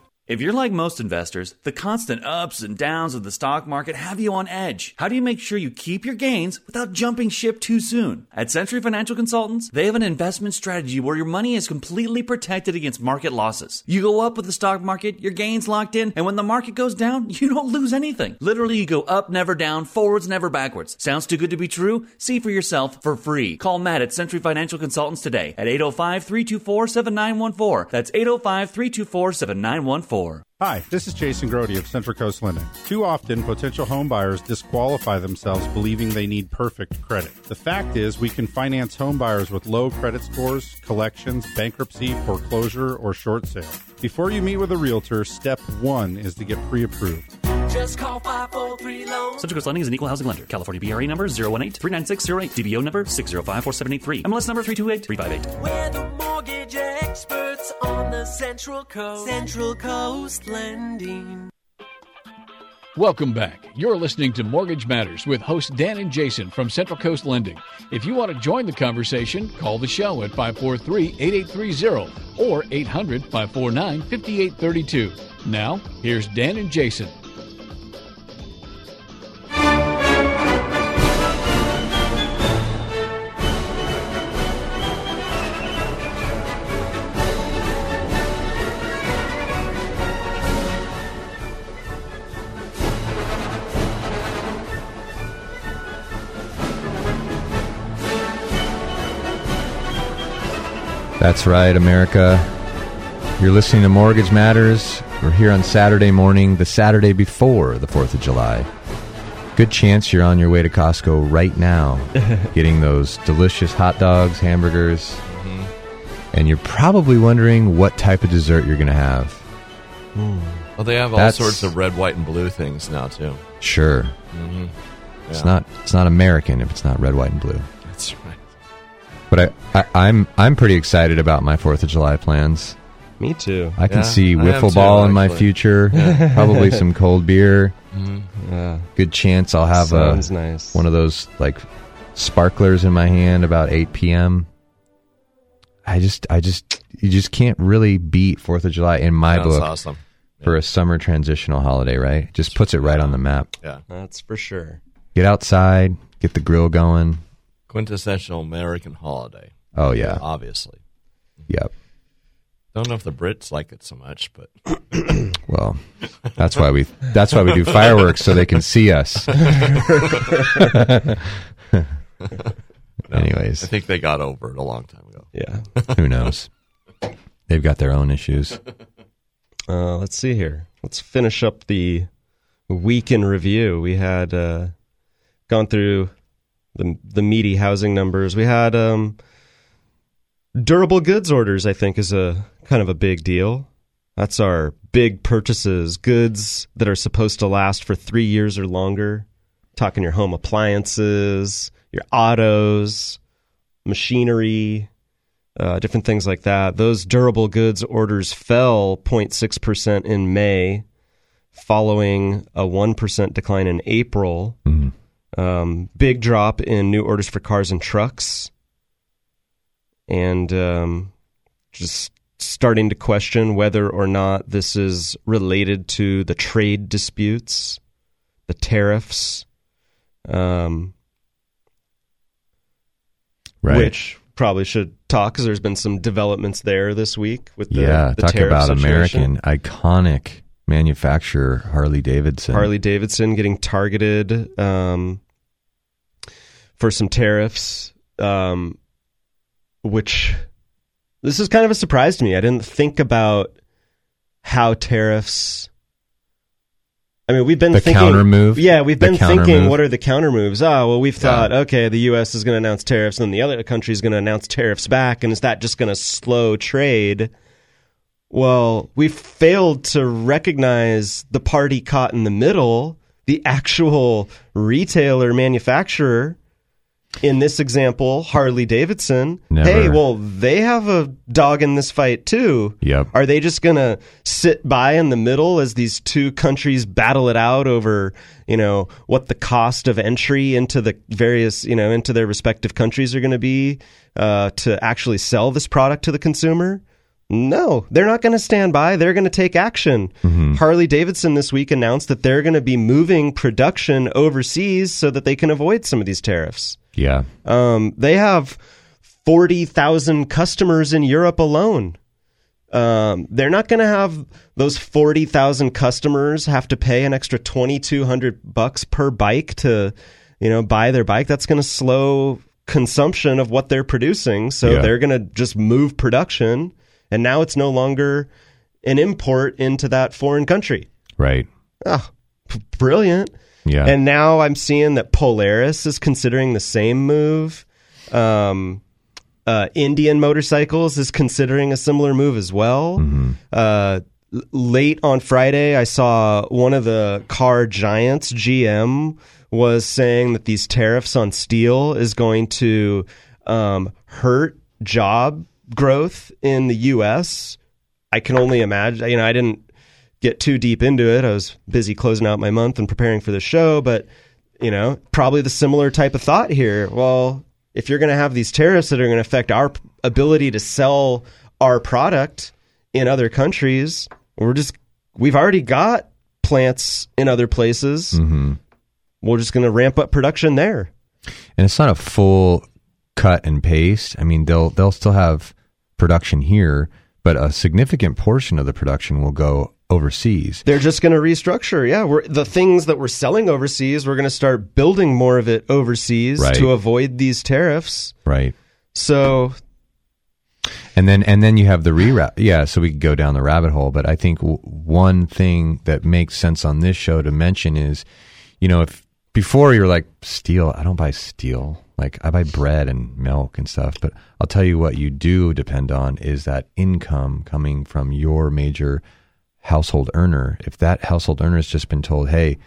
If you're like most investors, the constant ups and downs of the stock market have you on edge. How do you make sure you keep your gains without jumping ship too soon? At Century Financial Consultants, they have an investment strategy where your money is completely protected against market losses. You go up with the stock market, your gains locked in, and when the market goes down, you don't lose anything. Literally, you go up, never down, forwards, never backwards. Sounds too good to be true? See for yourself for free. Call Matt at Century Financial Consultants today at eight oh five, three two four, seven nine one four. That's eight oh five, three two four, seven nine one four. Hi, this is Jason Grody of Central Coast Lending. Too often, potential home buyers disqualify themselves believing they need perfect credit. The fact is, we can finance home buyers with low credit scores, collections, bankruptcy, foreclosure, or short sale. Before you meet with a realtor, step one is to get pre-approved. Just call five four three L O A N. Central Coast Lending is an equal housing lender. California B R E number zero one eight three nine six zero eight. D B O number six zero five four seven eight three. M L S number three two eight three five eight. We're the mortgage experts on the Central Coast. Central Coast Lending. Welcome back. You're listening to Mortgage Matters with hosts Dan and Jason from Central Coast Lending. If you want to join the conversation, call the show at five four three eight eight three zero or eight hundred five four nine five eight three two. Now, here's Dan and Jason. That's right, America. You're listening to Mortgage Matters. We're here on Saturday morning, the Saturday before the fourth of July. Good chance you're on your way to Costco right now, getting those delicious hot dogs, hamburgers, mm-hmm. and you're probably wondering what type of dessert you're going to have. Mm. Well, they have all That's, sorts of red, white, and blue things now, too. Sure. Mm-hmm. Yeah. It's not, it's not American if it's not red, white, and blue. That's right. But I, I, I'm I'm pretty excited about my fourth of July plans. Me too. I can yeah, see wiffle ball too, in my future. Yeah. Probably some cold beer. Mm-hmm. Yeah. Good chance I'll have a, nice. one of those like sparklers in my hand about eight p.m. I just I just you just can't really beat fourth of July in my That's book awesome. yeah. for a summer transitional holiday, right? Just puts it right on the map. Yeah. That's for sure. Get outside, get the grill going. Quintessential American holiday. Oh, yeah. Obviously. Yep. Don't know if the Brits like it so much, but... Well, that's why we that's why we do fireworks, so they can see us. no, Anyways. I think they got over it a long time ago. Yeah. Who knows? They've got their own issues. Uh, let's see here. Let's finish up the week in review. We had uh, gone through... The the meaty housing numbers. We had um, durable goods orders, I think, is a kind of a big deal. That's our big purchases, goods that are supposed to last for three years or longer. Talking your home appliances, your autos, machinery, uh, different things like that. Those durable goods orders fell zero point six percent in May, following a one percent decline in April. Mm-hmm. Um, big drop in new orders for cars and trucks, and um, just starting to question whether or not this is related to the trade disputes, the tariffs, um, right. which probably should talk, because there's been some developments there this week with the, yeah, the talk tariff about situation. American iconic manufacturer Harley Davidson. Harley Davidson getting targeted um, for some tariffs, um, which this is kind of a surprise to me. I didn't think about how tariffs. I mean, we've been the thinking counter move. Yeah, we've been thinking, move. What are the counter moves? Oh, well, we've thought, yeah. okay, the U S is going to announce tariffs, and then the other country is going to announce tariffs back, and is that just going to slow trade? Well, we failed to recognize the party caught in the middle, the actual retailer manufacturer, in this example, Harley Davidson. Never. Hey, well, they have a dog in this fight too. Yep. Are they just going to sit by in the middle as these two countries battle it out over, you know, what the cost of entry into the various, you know, into their respective countries are going to be uh, to actually sell this product to the consumer? No, they're not going to stand by. They're going to take action. Mm-hmm. Harley Davidson this week announced that they're going to be moving production overseas so that they can avoid some of these tariffs. Yeah. Um, they have forty thousand customers in Europe alone. Um, they're not going to have those forty thousand customers have to pay an extra twenty-two hundred bucks per bike to, you know, buy their bike. That's going to slow consumption of what they're producing. So yeah. they're going to just move production. And now it's no longer and import into that foreign country. Right. Oh, brilliant. Yeah. And now I'm seeing that Polaris is considering the same move. Um, uh, Indian Motorcycles is considering a similar move as well. Mm-hmm. Uh, late on Friday, I saw one of the car giants, G M, was saying that these tariffs on steel is going to um, hurt job growth in the U S. I can only imagine. You know, I didn't get too deep into it. I was busy closing out my month and preparing for the show, but, you know, probably the similar type of thought here. Well, if you're going to have these tariffs that are going to affect our ability to sell our product in other countries, we're just, we've already got plants in other places. Mm-hmm. We're just going to ramp up production there. And it's not a full cut and paste. I mean, they'll, they'll still have production here, but a significant portion of the production will go overseas. They're just going to restructure. Yeah. We're, the things that we're selling overseas, we're going to start building more of it overseas right. to avoid these tariffs. Right. So. And then, and then you have the re-wrap. Yeah. So we could go down the rabbit hole, but I think w- one thing that makes sense on this show to mention is, you know, if before you're like steel, I don't buy steel. Like I buy bread and milk and stuff, but I'll tell you what you do depend on is that income coming from your major household earner. If that household earner has just been told, hey,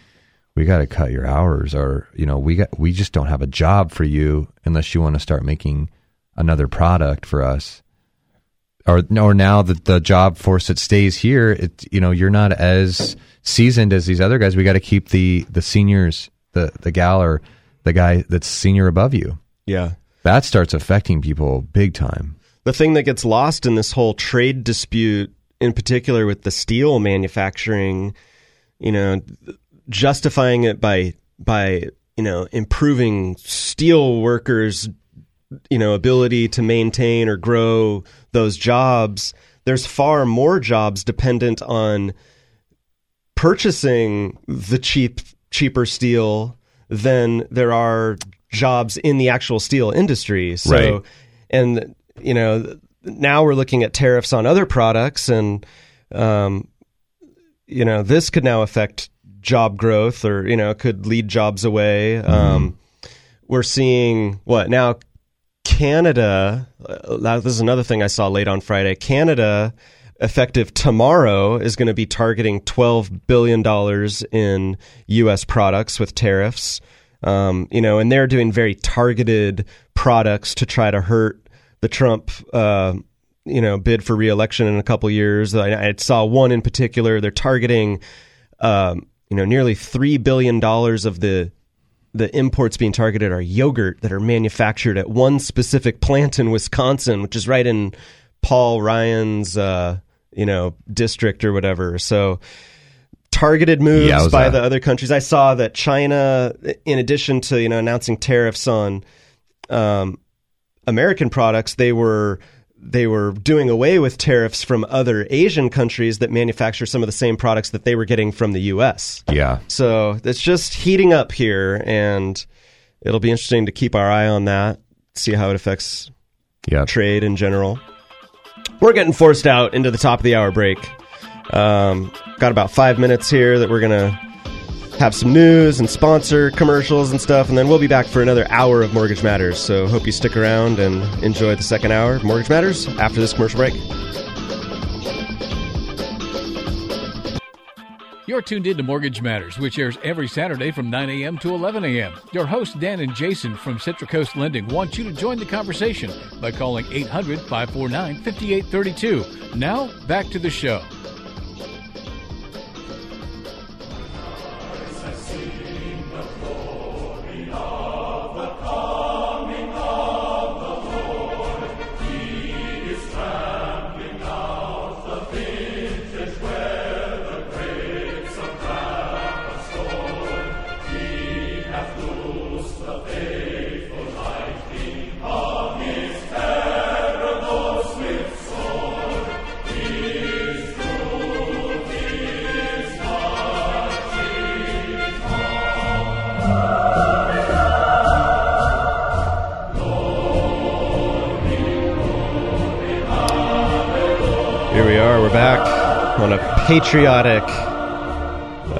we got to cut your hours, or, you know, we got, we just don't have a job for you unless you want to start making another product for us. Or, or now that the job force that stays here, it, you know, you're not as seasoned as these other guys. We got to keep the, the seniors, the, the gal or the guy that's senior above you. Yeah. That starts affecting people big time. The thing that gets lost in this whole trade dispute, in particular with the steel manufacturing, you know, justifying it by, by, you know, improving steel workers' you know, ability to maintain or grow those jobs, there's far more jobs dependent on purchasing the cheap, cheaper steel than there are jobs in the actual steel industry. So, right. And, you know, now we're looking at tariffs on other products and, um, you know, this could now affect job growth or, you know, could lead jobs away. Mm-hmm. Um, we're seeing what now? Canada, this is another thing I saw late on Friday. Canada, effective tomorrow, is going to be targeting twelve billion dollars in U S products with tariffs. Um, you know, and they're doing very targeted products to try to hurt the Trump, uh, you know, bid for reelection in a couple years. I, I saw one in particular. They're targeting, um, you know, nearly three billion dollars of the the imports being targeted are yogurt that are manufactured at one specific plant in Wisconsin, which is right in Paul Ryan's, uh, you know, district or whatever. So targeted moves yeah, by that. the other countries. I saw that China, in addition to, you know, announcing tariffs on um, American products, they were, they were doing away with tariffs from other Asian countries that manufacture some of the same products that they were getting from the U S. Yeah. So it's just heating up here, and it'll be interesting to keep our eye on that, see how it affects yep. trade in general. We're getting forced out into the top of the hour break. Um, got about five minutes here that we're going to have some news and sponsor commercials and stuff, and then we'll be back for another hour of Mortgage Matters. So hope you stick around and enjoy the second hour of Mortgage Matters after this commercial break. You're tuned in to Mortgage Matters, which airs every Saturday from nine a.m. to eleven a.m. Your hosts, Dan and Jason from Central Coast Lending, want you to join the conversation by calling eight hundred, five four nine, five eight three two. Now, back to the show. Back on a patriotic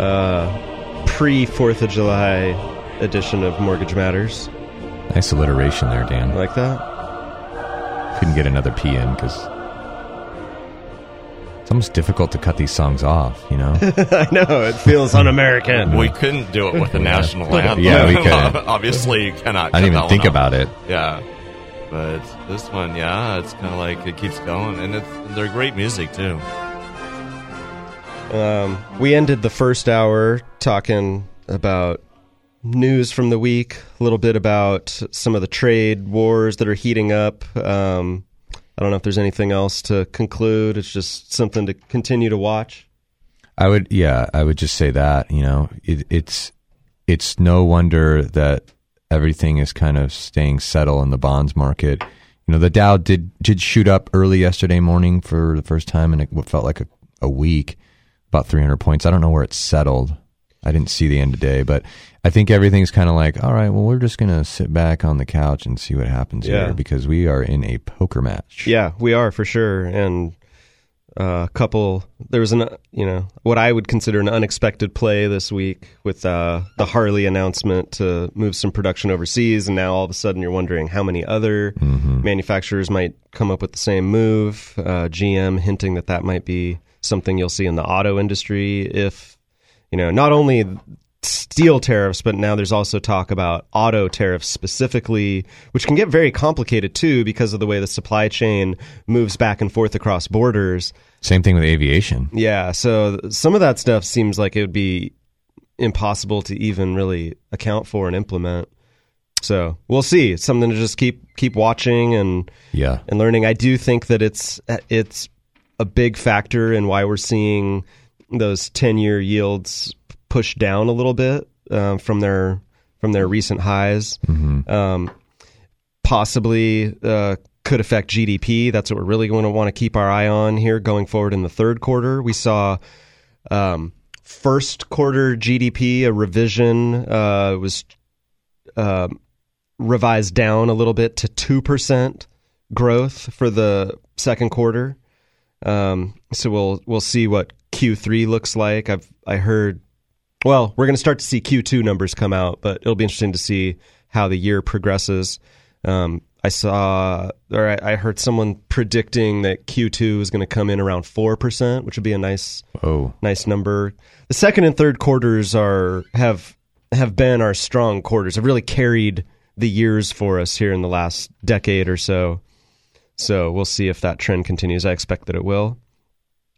uh, pre-fourth of July edition of Mortgage Matters. Nice alliteration there, Dan. You like that? Couldn't get another P in because it's almost difficult to cut these songs off, you know? I know. It feels un-American. We couldn't do it with the national anthem. Yeah, we could. Obviously, you cannot. I didn't even think about it. Yeah. But this one, yeah, it's kind of like it keeps going. And it's, they're great music, too. Um, we ended the first hour talking about news from the week, a little bit about some of the trade wars that are heating up. Um, I don't know if there's anything else to conclude. It's just something to continue to watch. I would, yeah, I would just say that, you know, it, it's it's no wonder that everything is kind of staying settled in the bonds market. You know, the Dow did did shoot up early yesterday morning for the first time in what felt like a, a week, about three hundred points. I don't know where it settled. I didn't see the end of day, but I think everything's kind of like, all right, well, we're just going to sit back on the couch and see what happens yeah. here, because we are in a poker match. Yeah, we are for sure. And a couple, there was an, you know, what I would consider an unexpected play this week with uh, the Harley announcement to move some production overseas. And now all of a sudden you're wondering how many other mm-hmm. manufacturers might come up with the same move. Uh, G M hinting that that might be something you'll see in the auto industry if, you know, not only steel tariffs, but now there's also talk about auto tariffs specifically, which can get very complicated, too, because of the way the supply chain moves back and forth across borders. Same thing with aviation. Yeah. So some of that stuff seems like it would be impossible to even really account for and implement. So we'll see. It's something to just keep keep watching and yeah. and learning. I do think that it's it's a big factor in why we're seeing those ten-year yields pushed down a little bit uh, from their from their recent highs. Mm-hmm. Um, possibly uh, could affect G D P. That's what we're really going to want to keep our eye on here going forward in the third quarter. We saw um, first quarter G D P, a revision uh, was uh, revised down a little bit to two percent growth for the second quarter. Um, so we'll we'll see what Q three looks like. I've I heard, well, we're going to start to see Q two numbers come out, but it'll be interesting to see how the year progresses. Um, I saw, or I, I heard someone predicting that Q two is going to come in around four percent, which would be a nice, Whoa. nice number. The second and third quarters are have have been our strong quarters. Have really carried the years for us here in the last decade or so. So we'll see if that trend continues. I expect that it will.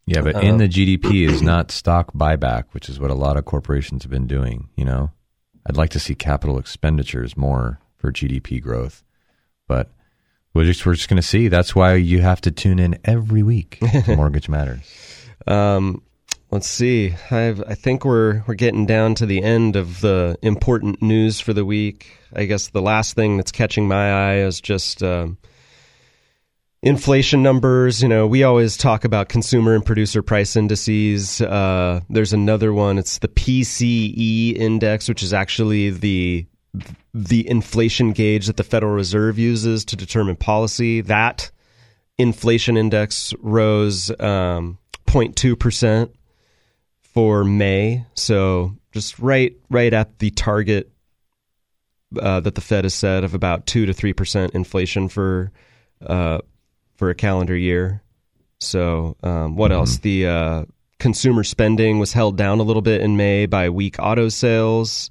Yeah, but in the G D P is not stock buyback, which is what a lot of corporations have been doing, you know? I'd like to see capital expenditures more for G D P growth, but we're just, we're just going to see. That's why you have to tune in every week to Mortgage Matters. Um, let's see. I've, I think we're we're getting down to the end of the important news for the week. I guess the last thing that's catching my eye is just... Um, inflation numbers. You know, we always talk about consumer and producer price indices. Uh, there's another one. It's the P C E index, which is actually the the inflation gauge that the Federal Reserve uses to determine policy. That inflation index rose um, zero point two percent for May. So just right right at the target uh, that the Fed has set of about two to three percent inflation for uh for a calendar year. So um, what mm-hmm. else? The uh, consumer spending was held down a little bit in May by weak auto sales.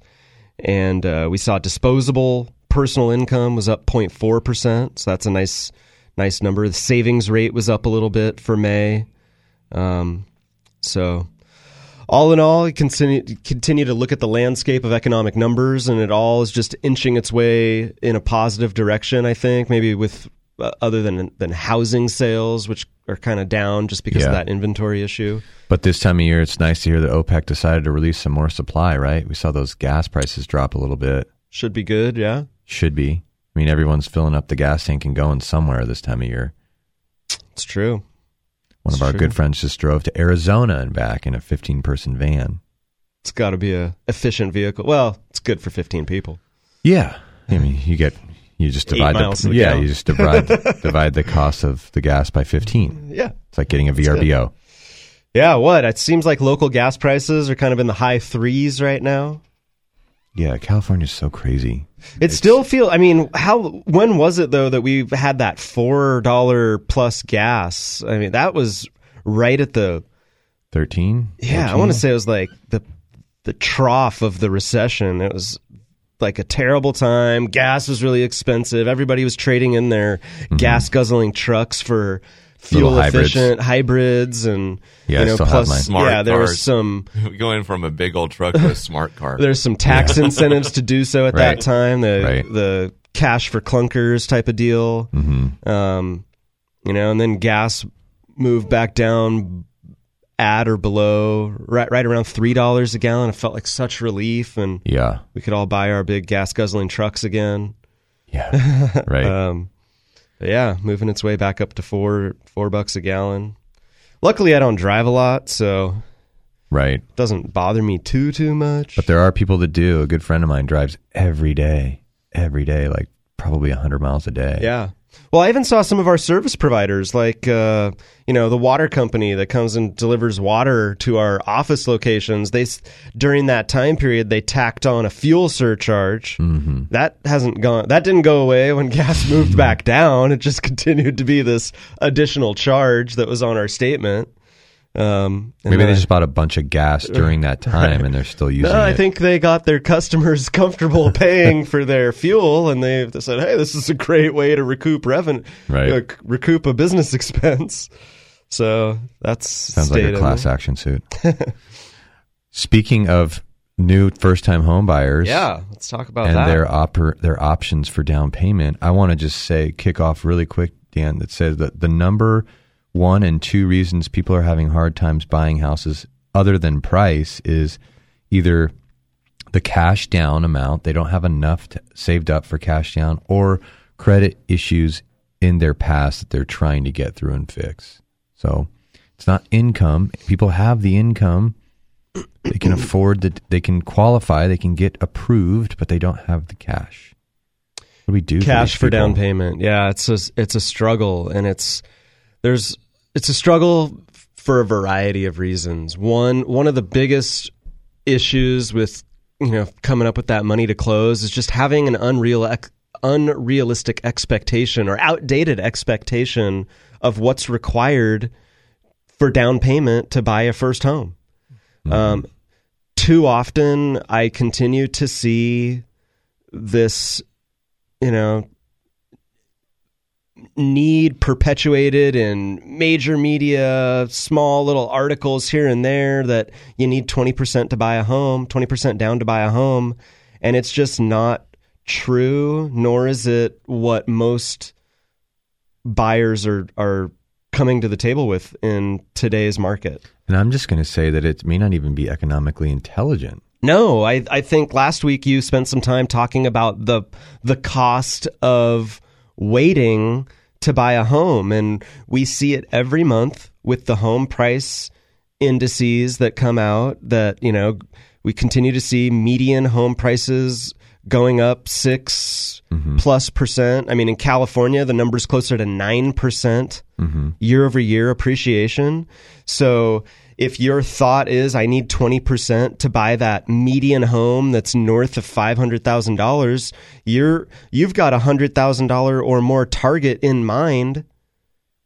And uh, we saw disposable personal income was up zero point four percent. So that's a nice nice number. The savings rate was up a little bit for May. Um, so all in all, continue, continue to look at the landscape of economic numbers, and it all is just inching its way in a positive direction, I think, maybe with... other than than housing sales, which are kind of down just because yeah. of that inventory issue. But this time of year, it's nice to hear that OPEC decided to release some more supply, right? We saw those gas prices drop a little bit. Should be good, yeah? Should be. I mean, everyone's filling up the gas tank and going somewhere this time of year. It's true. One it's of our true. good friends just drove to Arizona and back in a fifteen-person van. It's got to be an efficient vehicle. Well, it's good for fifteen people. Yeah. I mean, you get... You just divide the, the yeah. Count. You just divide divide the cost of the gas by fifteen. Yeah, it's like getting a V R B O. Yeah, what? It seems like local gas prices are kind of in the high threes right now. Yeah, California's so crazy. It it's, still feels, I mean, how? When was it, though, that we had that four dollars plus gas? I mean, that was right at the... thirteen? Yeah, fourteen? I want to say it was like the the trough of the recession. It was like a terrible time. Gas was really expensive. Everybody was trading in their mm-hmm. gas-guzzling trucks for... fuel-efficient hybrids. hybrids and, yeah, you know, plus, yeah, there cars. was some... Going from a big old truck to a smart car. There's some tax yeah. incentives to do so at right. that time, the right. the cash for clunkers type of deal. Mm-hmm. Um, you know, and then gas moved back down at or below, right right around three dollars a gallon. It felt like such relief, and yeah. we could all buy our big gas-guzzling trucks again. Yeah, right. um, Yeah, moving its way back up to four four bucks a gallon. Luckily, I don't drive a lot, so right it doesn't bother me too too much. But there are people that do. A good friend of mine drives every day, every day, like probably a hundred miles a day. Yeah. Well, I even saw some of our service providers, like uh, you know, the water company that comes and delivers water to our office locations. They during that time period they tacked on a fuel surcharge. Mm-hmm. That hasn't gone. That didn't go away when gas moved back down. It just continued to be this additional charge that was on our statement. Um, Maybe they I, just bought a bunch of gas during that time, right. and they're still using no, it. I think they got their customers comfortable paying for their fuel, and they said, "Hey, this is a great way to recoup revenue, right. uh, recoup a business expense." So that's sounds stated. Like a class action suit. Speaking of new first-time home buyers, yeah, let's talk about and that. their oper- their options for down payment. I want to just say, kick off really quick, Dan, that says that the number. One and two reasons people are having hard times buying houses other than price is either the cash down amount, they don't have enough to, saved up for cash down, or credit issues in their past that they're trying to get through and fix. So it's not income. People have the income. They can afford that. They can qualify. They can get approved, but they don't have the cash. What do we do? Cash for, for down payment. Yeah, it's a, it's a struggle, and it's there's... It's a struggle for a variety of reasons. One one of the biggest issues with, you know, coming up with that money to close is just having an unreal unrealistic expectation or outdated expectation of what's required for down payment to buy a first home. Mm-hmm. Um, too often I continue to see this, you know, need perpetuated in major media, small little articles here and there that you need twenty percent to buy a home, twenty percent down to buy a home. And it's just not true, nor is it what most buyers are, are coming to the table with in today's market. And I'm just going to say that it may not even be economically intelligent. No, I, I think last week you spent some time talking about the the cost of waiting to buy a home. And we see it every month with the home price indices that come out that, you know, we continue to see median home prices going up six mm-hmm. plus percent. I mean, in California, the number's closer to nine percent mm-hmm. year over year appreciation. So if your thought is I need twenty percent to buy that median home that's north of five hundred thousand dollars, you're you've got a one hundred thousand dollars or more target in mind.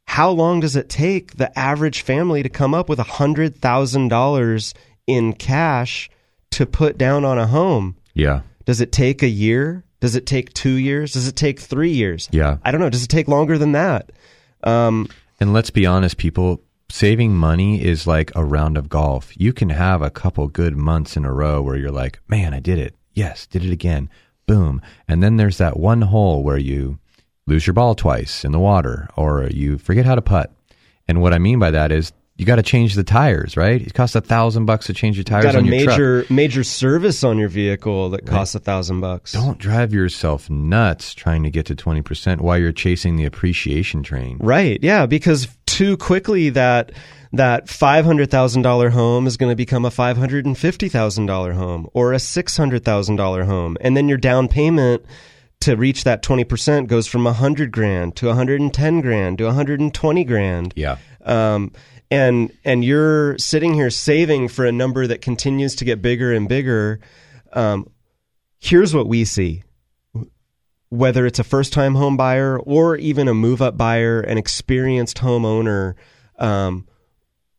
How long does it take the average family to come up with one hundred thousand dollars in cash to put down on a home? Yeah. Does it take a year? Does it take two years? Does it take three years? Yeah. I don't know. Does it take longer than that? Um, and let's be honest, people. Saving money is like a round of golf. You can have a couple good months in a row where you're like, man, I did it. Yes, did it again. Boom. And then there's that one hole where you lose your ball twice in the water or you forget how to putt. And what I mean by that is you got to change the tires, right? It costs a thousand bucks to change your tires you got on your truck. Got a major major service on your vehicle that costs a thousand bucks. Don't drive yourself nuts trying to get to twenty percent while you're chasing the appreciation train. Right, yeah, because too quickly that that five hundred thousand dollars home is going to become a five hundred fifty thousand dollars home or a six hundred thousand dollars home. And then your down payment to reach that twenty percent goes from one hundred grand to one hundred ten grand to one hundred twenty grand. Yeah. Um, and and you're sitting here saving for a number that continues to get bigger and bigger, um, here's what we see. Whether it's a first-time home buyer or even a move-up buyer, an experienced homeowner, um,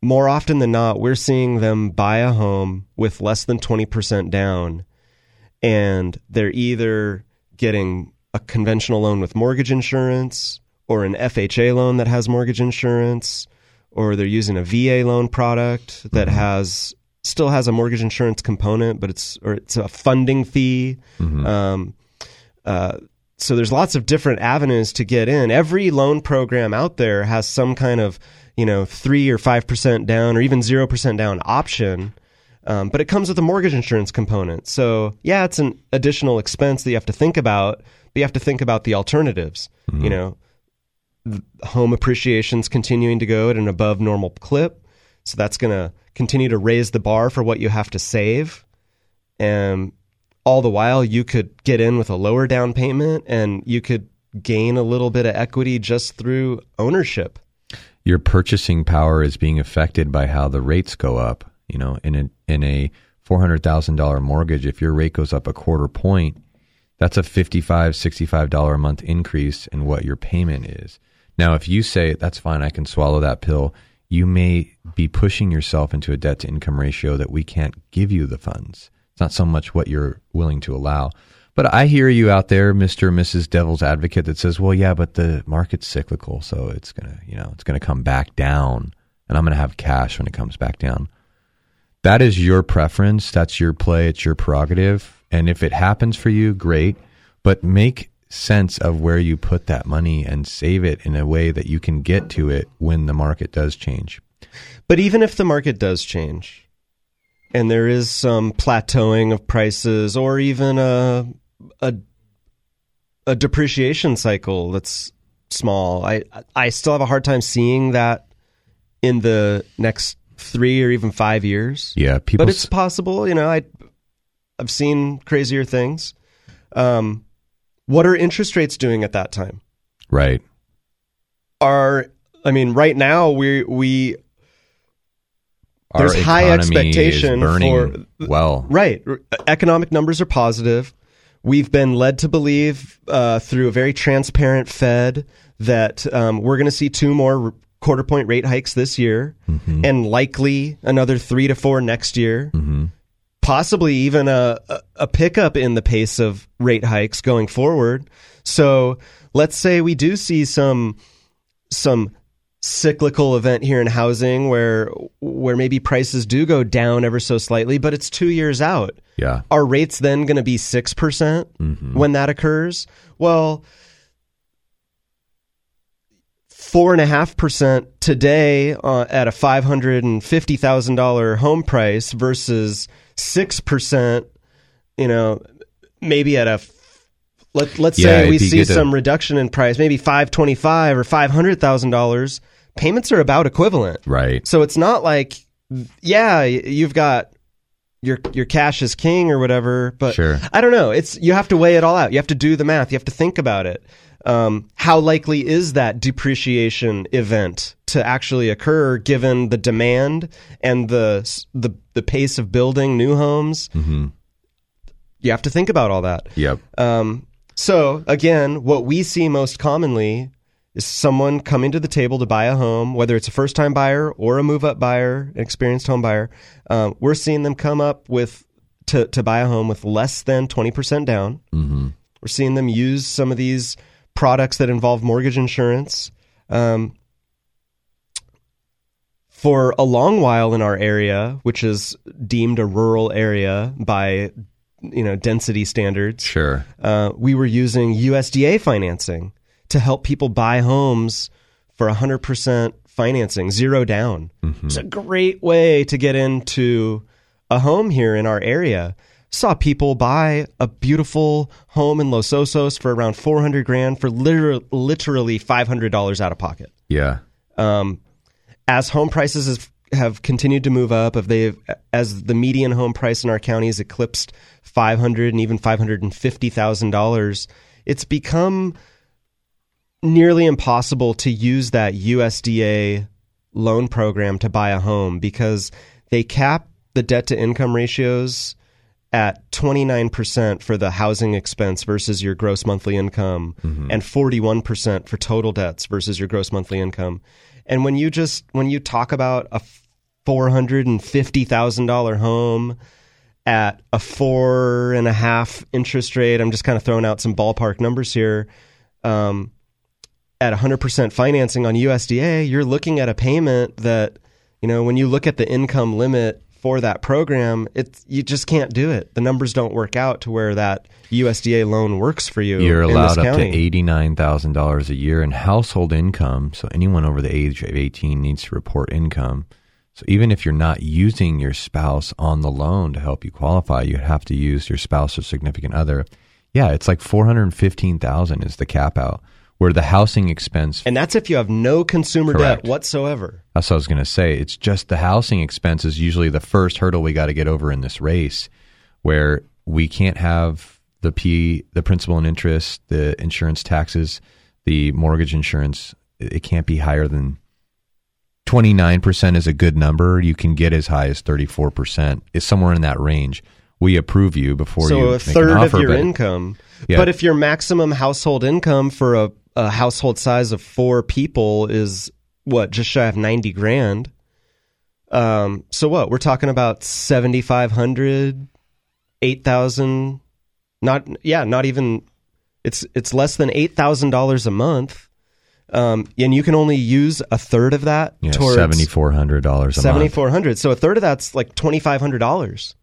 more often than not, we're seeing them buy a home with less than twenty percent down, and they're either getting a conventional loan with mortgage insurance or an F H A loan that has mortgage insurance, or they're using a V A loan product that mm-hmm. has still has a mortgage insurance component, but it's or it's a funding fee. Mm-hmm. Um, uh, so there's lots of different avenues to get in. Every loan program out there has some kind of, you know, three or five percent down or even zero percent down option. Um, but it comes with a mortgage insurance component. So, yeah, it's an additional expense that you have to think about, but you have to think about the alternatives. Mm-hmm. You know, home appreciation's continuing to go at an above normal clip. So that's going to continue to raise the bar for what you have to save. And all the while, you could get in with a lower down payment and you could gain a little bit of equity just through ownership. Your purchasing power is being affected by how the rates go up. You know, in a, in a four hundred thousand dollars mortgage, if your rate goes up a quarter point, that's a fifty-five dollars, sixty-five dollars a month increase in what your payment is. Now, if you say, that's fine, I can swallow that pill, you may be pushing yourself into a debt-to-income ratio that we can't give you the funds. It's not so much what you're willing to allow. But I hear you out there, Mister and Missus Devil's Advocate, that says, well, yeah, but the market's cyclical, so it's going to, you know, it's going to come back down, and I'm going to have cash when it comes back down. That is your preference. That's your play. It's your prerogative. And if it happens for you, great. But make sense of where you put that money and save it in a way that you can get to it when the market does change. But even if the market does change and there is some plateauing of prices or even a a, a depreciation cycle that's small, I, I still have a hard time seeing that in the next three or even five years. Yeah, people. But it's possible. You know, I, I've seen crazier things. Um, what are interest rates doing at that time? Right. Are I mean, right now we we there's Our high expectation for well, right. Economic numbers are positive. We've been led to believe uh, through a very transparent Fed that um, we're going to see two more Re- quarter point rate hikes this year, mm-hmm. and likely another three to four next year, mm-hmm. possibly even a, a pickup in the pace of rate hikes going forward. So let's say we do see some some cyclical event here in housing where where maybe prices do go down ever so slightly, but it's two years out. Yeah. Are rates then going to be six percent mm-hmm. when that occurs? Well, Four and a half percent today uh, at a five hundred and fifty thousand dollar home price versus six percent. You know, maybe at a let let's yeah, say we see some to... reduction in price, maybe five twenty five or five hundred thousand dollars. Payments are about equivalent, right? So it's not like yeah, you've got your your cash is king or whatever. But sure. I don't know. It's you have to weigh it all out. You have to do the math. You have to think about it. Um, how likely is that depreciation event to actually occur given the demand and the the, the pace of building new homes? Mm-hmm. You have to think about all that. Yep. Um, so, again, what we see most commonly is someone coming to the table to buy a home, whether it's a first-time buyer or a move-up buyer, an experienced home buyer. Um, we're seeing them come up with to, to buy a home with less than twenty percent down. Mm-hmm. We're seeing them use some of these products that involve mortgage insurance. Um, for a long while in our area, which is deemed a rural area by, you know, density standards, sure, uh, we were using U S D A financing to help people buy homes for one hundred percent financing, zero down. Mm-hmm. It's a great way to get into a home here in our area. Saw people buy a beautiful home in Los Osos for around four hundred grand for literally, literally five hundred dollars out of pocket. Yeah. Um, as home prices have continued to move up, if they've as the median home price in our county has eclipsed five hundred and even five hundred and fifty thousand dollars, it's become nearly impossible to use that U S D A loan program to buy a home because they cap the debt to income ratios at twenty-nine percent for the housing expense versus your gross monthly income, mm-hmm. and forty-one percent for total debts versus your gross monthly income. And when you just when you talk about a four hundred fifty thousand dollars home at a four and a half interest rate, I'm just kind of throwing out some ballpark numbers here. Um, at one hundred percent financing on U S D A, you're looking at a payment that, you know, when you look at the income limit for that program, it's, you just can't do it. The numbers don't work out to where that U S D A loan works for you. You're allowed up to eighty-nine thousand dollars a year in household income. So anyone over the age of eighteen needs to report income. So even if you're not using your spouse on the loan to help you qualify, you have to use your spouse or significant other. Yeah, it's like four hundred fifteen thousand dollars is the cap out, where the housing expense... And that's if you have no consumer correct. Debt whatsoever. That's what I was going to say. It's just the housing expense is usually the first hurdle we got to get over in this race, where we can't have the P, the principal and interest, the insurance taxes, the mortgage insurance. It can't be higher than... twenty-nine percent is a good number. You can get as high as thirty-four percent. It's somewhere in that range. We approve you before so you make an offer. So a third of your but, income. Yeah. But if your maximum household income for a a household size of four people is what, just shy of ninety grand. Um, so what we're talking about seventy-five hundred, eight thousand, not, yeah, not even, it's, it's less than eight thousand dollars a month. Um, and you can only use a third of that yeah, towards seventy-four hundred dollars a month. seventy-four hundred. So a third of that's like twenty-five hundred dollars.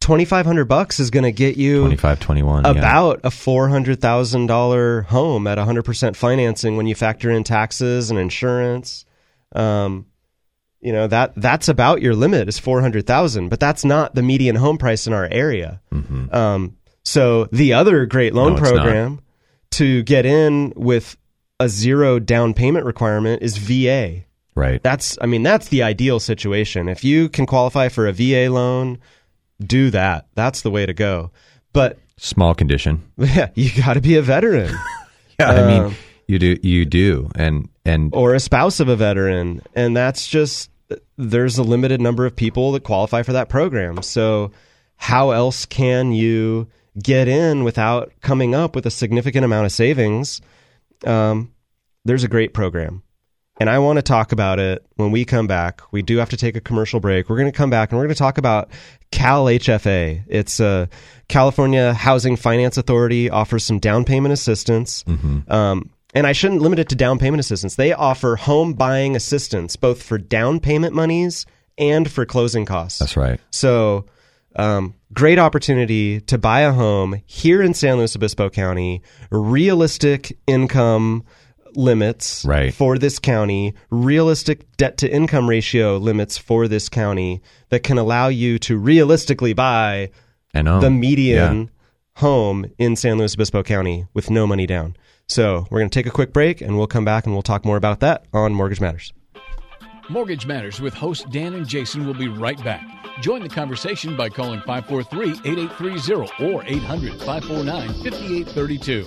twenty-five hundred bucks is going to get you twenty-five, twenty-one, about yeah. a four hundred thousand dollars home at one hundred percent financing when you factor in taxes and insurance. Um, you know, that that's about your limit is four hundred thousand dollars, but that's not the median home price in our area. Mm-hmm. Um, so the other great loan no, program not. to get in with a zero down payment requirement is V A. Right. That's, I mean, that's the ideal situation. If you can qualify for a V A loan, do that. That's the way to go. But small condition. Yeah, you got to be a veteran. yeah, uh, I mean, you do, you do, and and or a spouse of a veteran, and that's just there's a limited number of people that qualify for that program. So, how else can you get in without coming up with a significant amount of savings? Um, there's a great program. And I want to talk about it when we come back. We do have to take a commercial break. We're going to come back and we're going to talk about CalHFA. It's a California Housing Finance Authority, offers some down payment assistance. Mm-hmm. Um, and I shouldn't limit it to down payment assistance. They offer home buying assistance, both for down payment monies and for closing costs. That's right. So um, great opportunity to buy a home here in San Luis Obispo County, realistic income limits right. for this county, realistic debt to income ratio limits for this county that can allow you to realistically buy the median yeah. home in San Luis Obispo County with no money down. So we're going to take a quick break and we'll come back and we'll talk more about that on Mortgage Matters. Mortgage Matters with hosts Dan and Jason will be right back. Join the conversation by calling five four three, eight eight three zero or eight hundred, five four nine, five eight three two.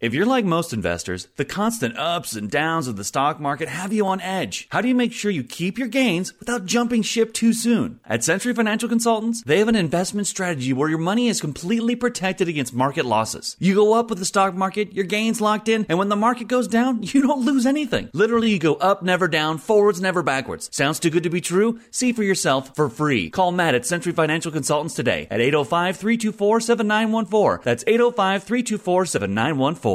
If you're like most investors, the constant ups and downs of the stock market have you on edge. How do you make sure you keep your gains without jumping ship too soon? At Century Financial Consultants, they have an investment strategy where your money is completely protected against market losses. You go up with the stock market, your gains locked in, and when the market goes down, you don't lose anything. Literally, you go up, never down, forwards, never backwards. Sounds too good to be true? See for yourself for free. Call Matt at Century Financial Consultants today at eight oh five, three two four, seven nine one four. That's eight oh five, three two four, seven nine one four.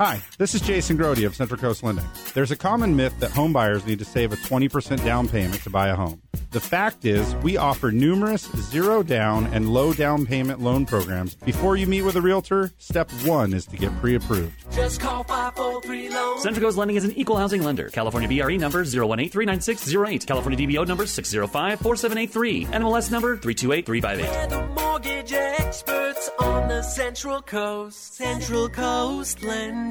Hi, this is Jason Grody of Central Coast Lending. There's a common myth that home buyers need to save a twenty percent down payment to buy a home. The fact is, we offer numerous zero down and low down payment loan programs. Before you meet with a realtor, step one is to get pre-approved. Just call five four three loan. Central Coast Lending is an equal housing lender. California B R E number zero one eight three nine six zero eight. California D B O number six zero five four seven eight three. N M L S number three two eight three five eight. We're the mortgage experts on the Central Coast. Central Coast Lending.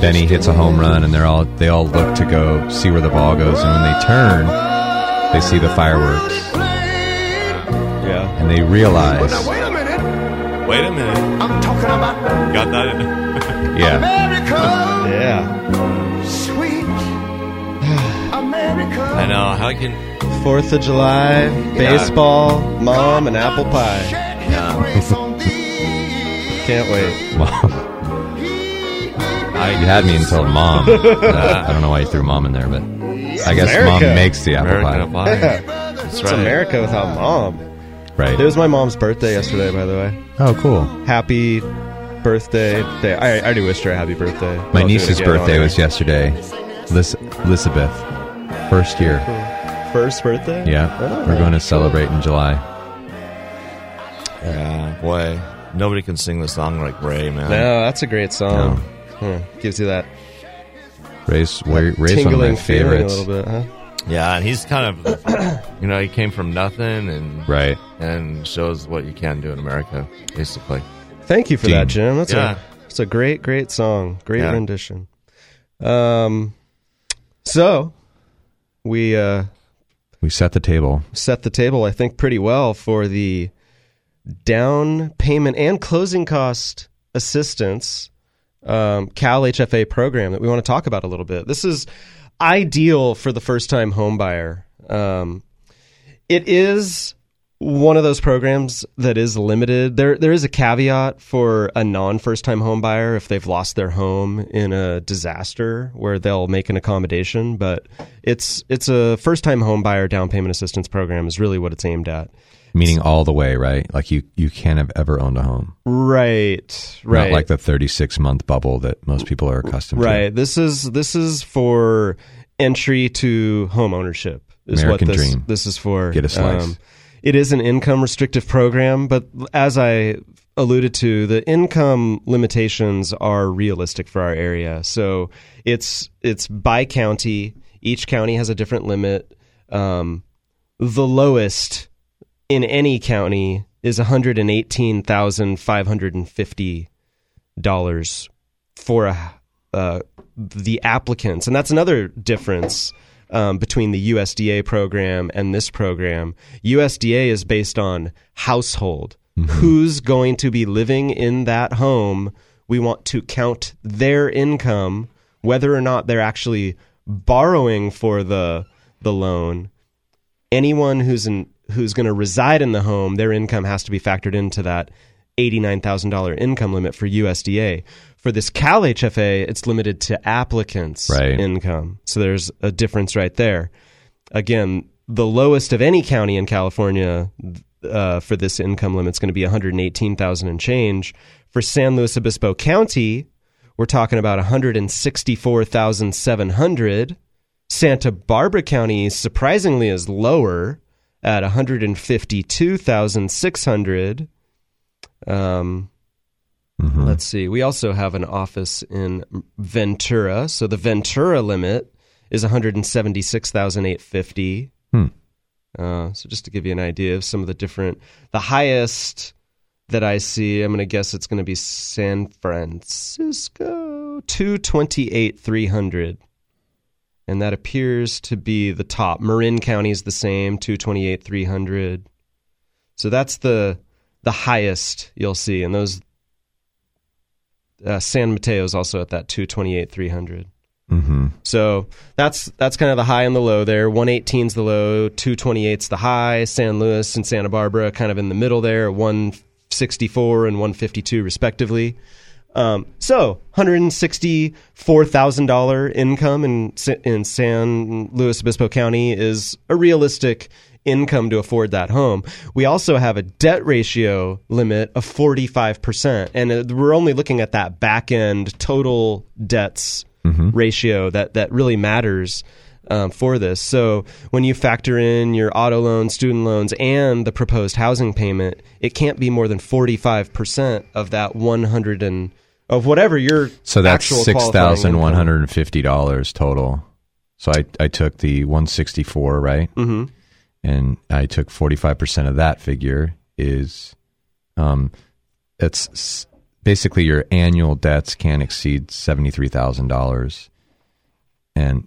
Benny hits a home run, and they're all they all look to go see where the ball goes, and when they turn, they see the fireworks. Yeah, and they realize. Well, now, wait a minute! Wait a minute! I'm talking about. Got that in. Yeah. America, yeah. Sweet America. I know how can. Fourth of July, baseball, yeah. Mom, and apple pie. Yeah. Can't wait, Mom. I, you had me until mom. uh, I don't know why you threw mom in there, but I guess America. Mom makes the apple American pie. Yeah. That's it's right. America without mom. Right. It was my mom's birthday yesterday, by the way. Oh, cool. Happy birthday. Day. I, I already wished her a happy birthday. My I'll niece's birthday was yesterday. Liz- Elizabeth. First year. First birthday? Yeah. Oh, we're going to celebrate in July. Yeah, boy. Nobody can sing the song like Ray, man. No, that's a great song. No. Hmm, gives you that Ray's, Ray's one of my favorites. A little bit, huh? Yeah, and he's kind of, you know, he came from nothing and right. and shows what you can do in America, basically. Thank you for Gene. that, Jim. That's yeah. a it's a great, great song, great yeah. rendition. Um, so we uh, we set the table, set the table, I think, pretty well for the down payment and closing cost assistance. Um, CalHFA program that we want to talk about a little bit. This is ideal for the first-time home buyer. Um, it is one of those programs that is limited. There, there is a caveat for a non-first-time home buyer if they've lost their home in a disaster where they'll make an accommodation. But it's it's a first-time home buyer down payment assistance program is really what it's aimed at. Meaning all the way, right? Like you, you can't have ever owned a home. Right, right. Not like the thirty-six month bubble that most people are accustomed right. to. Right. This is this is for entry to home ownership is American what this, dream. This is for. Get a slice. Um, it is an income restrictive program, but as I alluded to, the income limitations are realistic for our area. So it's it's by county. Each county has a different limit. Um, the lowest in any county is one hundred eighteen thousand five hundred fifty dollars for a, uh, the applicants. And that's another difference um, between the U S D A program and this program. U S D A is based on household. Mm-hmm. Who's going to be living in that home? We want to count their income, whether or not they're actually borrowing for the the loan. Anyone who's in, who's going to reside in the home, their income has to be factored into that eighty-nine thousand dollars income limit for U S D A. For this CalHFA, it's limited to applicants' right. income. So there's a difference right there. Again, the lowest of any county in California uh, for this income limit is going to be one hundred eighteen thousand dollars and change. For San Luis Obispo County, we're talking about one hundred sixty-four thousand seven hundred dollars. Santa Barbara County, surprisingly, is lower at one hundred fifty-two thousand six hundred dollars. Um, mm-hmm. Let's see. We also have an office in Ventura. So the Ventura limit is one hundred seventy-six thousand eight hundred fifty dollars. Hmm. Uh, so just to give you an idea of some of the different, the highest that I see, I'm going to guess it's going to be San Francisco, two hundred twenty-eight thousand three hundred dollars. And that appears to be the top. Marin County is the same, two hundred twenty-eight thousand three hundred dollars. So that's the the highest you'll see. And those uh, San Mateo is also at that two hundred twenty-eight thousand three hundred dollars. Mm-hmm. So that's that's kind of the high and the low there. one eighteen is the low, two twenty-eight is the high. San Luis and Santa Barbara kind of in the middle there, one hundred sixty-four thousand and one hundred fifty-two thousand respectively. Um, so one hundred sixty-four thousand dollars income in in San Luis Obispo County is a realistic income to afford that home. We also have a debt ratio limit of forty-five percent, and we're only looking at that back end total debts mm-hmm. ratio that, that really matters um, for this. So when you factor in your auto loans, student loans, and the proposed housing payment, it can't be more than forty-five percent of that one hundred and Of whatever your so that's six thousand one hundred and fifty dollars total. So I I took the one sixty four right, mm-hmm. and I took forty five percent of that figure is, um, that's basically your annual debts can't exceed seventy three thousand dollars, and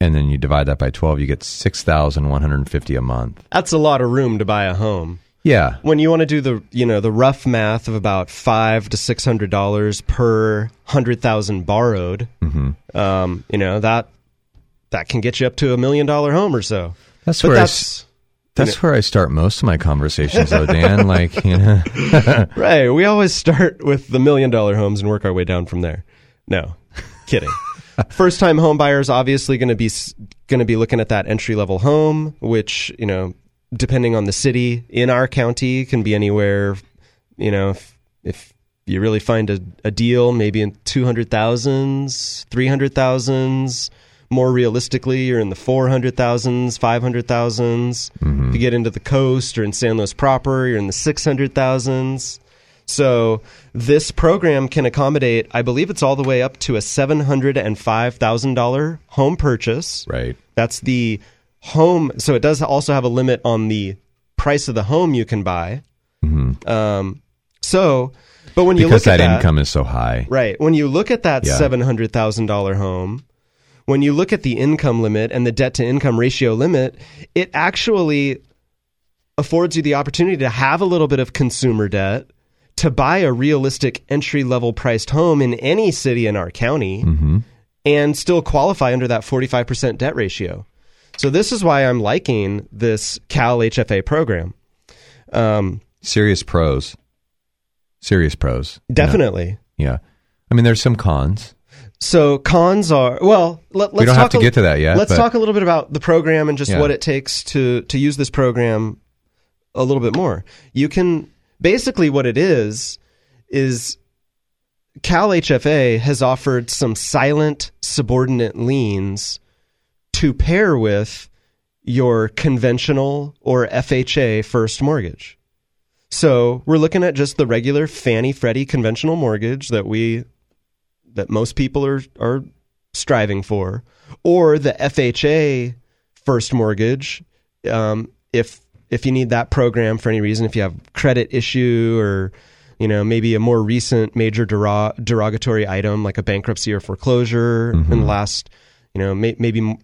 and then you divide that by twelve, you get six thousand one hundred and fifty a month. That's a lot of room to buy a home. Yeah. When you want to do the, you know, the rough math of about five to six hundred dollars per hundred thousand borrowed, mm-hmm. um, you know, that that can get you up to a million dollar home or so. That's but where that's, I, that's you know. where I start most of my conversations though, Dan. Like, you know. Right. We always start with the million dollar homes and work our way down from there. No. Kidding. First time home buyers obviously going to be going to be looking at that entry level home, which, you know, depending on the city in our county, can be anywhere, you know, if, if you really find a, a deal, maybe in two hundred thousands, three hundred thousands. More realistically, you're in the four hundred thousands, five hundred thousands. Mm-hmm. If you get into the coast or in San Luis proper, you're in the six hundred thousands. So this program can accommodate, I believe it's all the way up to a seven hundred five thousand dollars home purchase. Right. That's the home, so it does also have a limit on the price of the home you can buy. Mm-hmm. Um, so, but when you because look at that, that income is so high, right? When you look at that yeah. seven hundred thousand dollar home, when you look at the income limit and the debt to income ratio limit, it actually affords you the opportunity to have a little bit of consumer debt to buy a realistic entry level priced home in any city in our county, mm-hmm. and still qualify under that forty five percent debt ratio. So this is why I'm liking this CalHFA program. Um, serious pros. Serious pros. Definitely. You know? Yeah. I mean, there's some cons. So cons are, well, let, let's we don't talk have to a, get to that yet. Let's but, talk a little bit about the program and just yeah. what it takes to, to use this program a little bit more. You can, basically what it is, is CalHFA has offered some silent subordinate liens to pair with your conventional or F H A first mortgage. So we're looking at just the regular Fannie Freddie conventional mortgage that we that most people are are striving for, or the F H A first mortgage um, if if you need that program for any reason, if you have credit issue or you know maybe a more recent major derog- derogatory item like a bankruptcy or foreclosure mm-hmm. in the last you know may- maybe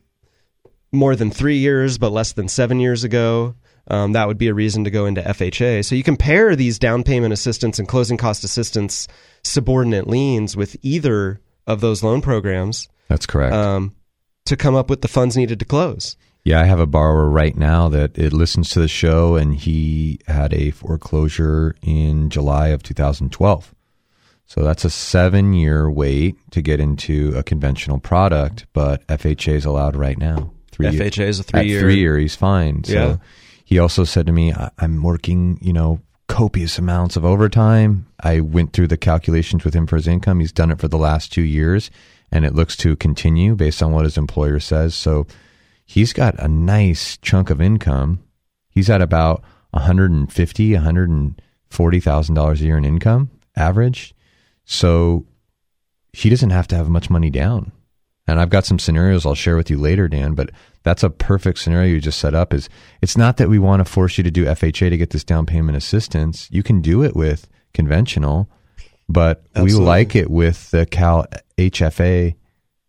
more than three years but less than seven years ago. Um, that would be a reason to go into F H A. So you compare these down payment assistance and closing cost assistance subordinate liens with either of those loan programs. That's correct. Um, to come up with the funds needed to close. Yeah, I have a borrower right now that it listens to the show, and he had a foreclosure in July of two thousand twelve. So that's a seven-year wait to get into a conventional product, but F H A is allowed right now. Three F H A year, is a three-year. At three-year, he's fine. So. Yeah. He also said to me, I'm working, you know, copious amounts of overtime. I went through the calculations with him for his income. He's done it for the last two years, and it looks to continue based on what his employer says. So he's got a nice chunk of income. He's at about one hundred fifty thousand dollars, one hundred forty thousand dollars a year in income average. So he doesn't have to have much money down. And I've got some scenarios I'll share with you later, Dan, but that's a perfect scenario you just set up. Is it's not that we want to force you to do F H A to get this down payment assistance. You can do it with conventional, but Absolutely. We like it with the CalHFA.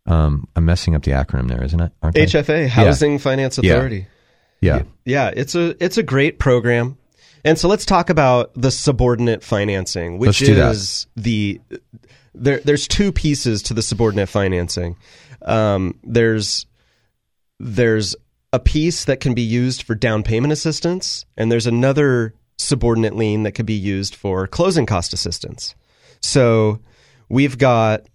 Um, I'm messing up the acronym there, isn't it? Aren't H F A, I? Housing yeah. Finance Authority. Yeah. yeah, yeah, it's a it's a great program. And so let's talk about the subordinate financing, which is the there. There's two pieces to the subordinate financing. Um, there's There's a piece that can be used for down payment assistance, and there's another subordinate lien that could be used for closing cost assistance. So we've got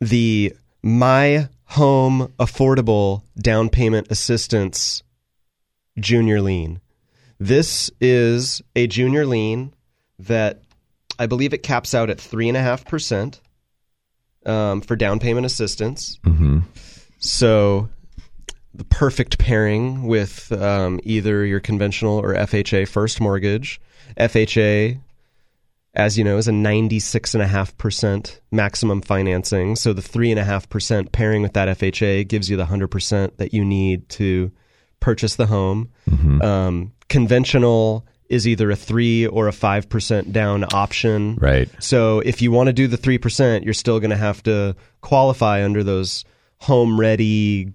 the My Home Affordable Down Payment Assistance Junior Lien. This is a junior lien that I believe it caps out at three point five percent um, for down payment assistance. Mm-hmm. So the perfect pairing with um, either your conventional or F H A first mortgage. F H A, as you know, is a ninety-six point five percent maximum financing. So the three point five percent pairing with that F H A gives you the one hundred percent that you need to purchase the home. Mm-hmm. Um, conventional is either a three or a five percent down option. Right. So if you want to do the three percent, you're still going to have to qualify under those Home Ready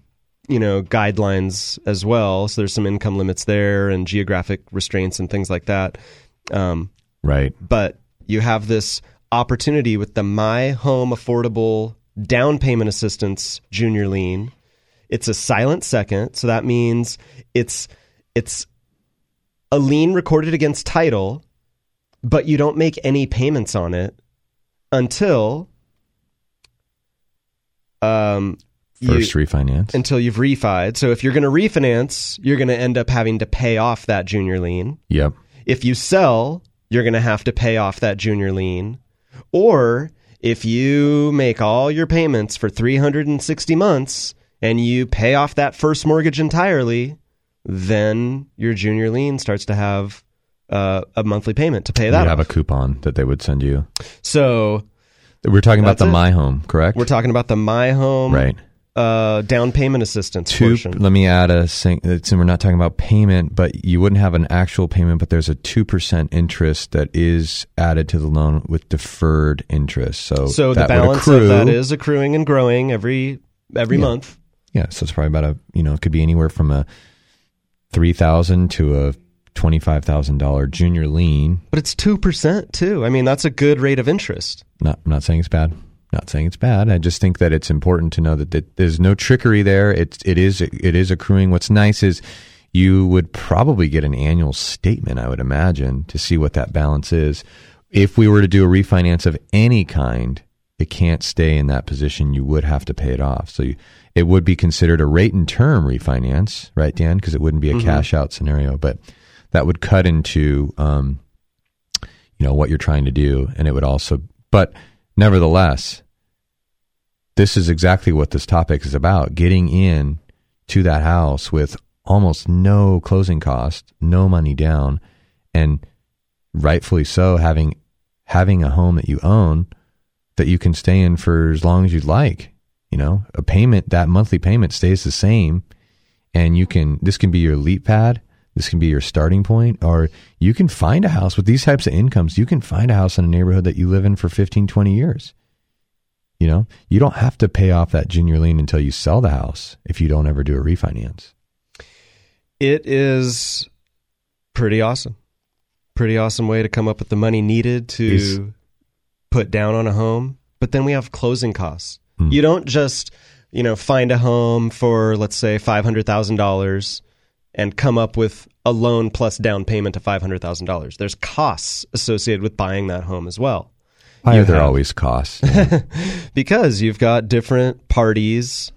you know, guidelines as well. So there's some income limits there and geographic restraints and things like that. Um, right. But you have this opportunity with the My Home Affordable Down Payment Assistance Junior Lien. It's a silent second. So that means it's, it's a lien recorded against title, but you don't make any payments on it until, um, First refinance. You, until you've refied. So if you're going to refinance, you're going to end up having to pay off that junior lien. Yep. If you sell, you're going to have to pay off that junior lien. Or if you make all your payments for three hundred sixty months and you pay off that first mortgage entirely, then your junior lien starts to have uh, a monthly payment to pay that off. You have a coupon that they would send you. So we're talking about the it. My Home, correct? We're talking about the My Home. Right. Uh, down payment assistance two, portion. Let me add a thing. We're not talking about payment, but you wouldn't have an actual payment, but there's a two percent interest that is added to the loan with deferred interest. So, so the balance of that is accruing and growing every every yeah. month. Yeah, so it's probably about a, you know, it could be anywhere from a three thousand dollars to a twenty-five thousand dollars junior lien. But it's two percent too. I mean, that's a good rate of interest. Not, I'm not saying it's bad. Not saying it's bad. I just think that it's important to know that, that there's no trickery there. It's it is it is accruing. What's nice is you would probably get an annual statement, I would imagine, to see what that balance is. If we were to do a refinance of any kind, it can't stay in that position. You would have to pay it off. So you, it would be considered a rate and term refinance, right, Dan? Because it wouldn't be a mm-hmm. cash out scenario, but that would cut into um, you know what you're trying to do, and it would also, but nevertheless, this is exactly what this topic is about, getting in to that house with almost no closing cost, no money down, and rightfully so, having having a home that you own that you can stay in for as long as you'd like. You know, a payment, that monthly payment stays the same, and you can, this can be your leap pad, this can be your starting point, or you can find a house with these types of incomes. You can find a house in a neighborhood that you live in for fifteen, twenty years. You know, you don't have to pay off that junior lien until you sell the house if you don't ever do a refinance. It is pretty awesome. Pretty awesome way to come up with the money needed to it's, put down on a home. But then we have closing costs. Hmm. You don't just, you know, find a home for, let's say, five hundred thousand dollars and come up with a loan plus down payment of five hundred thousand dollars. There's costs associated with buying that home as well. Why are there always costs? Yeah. Because you've got different parties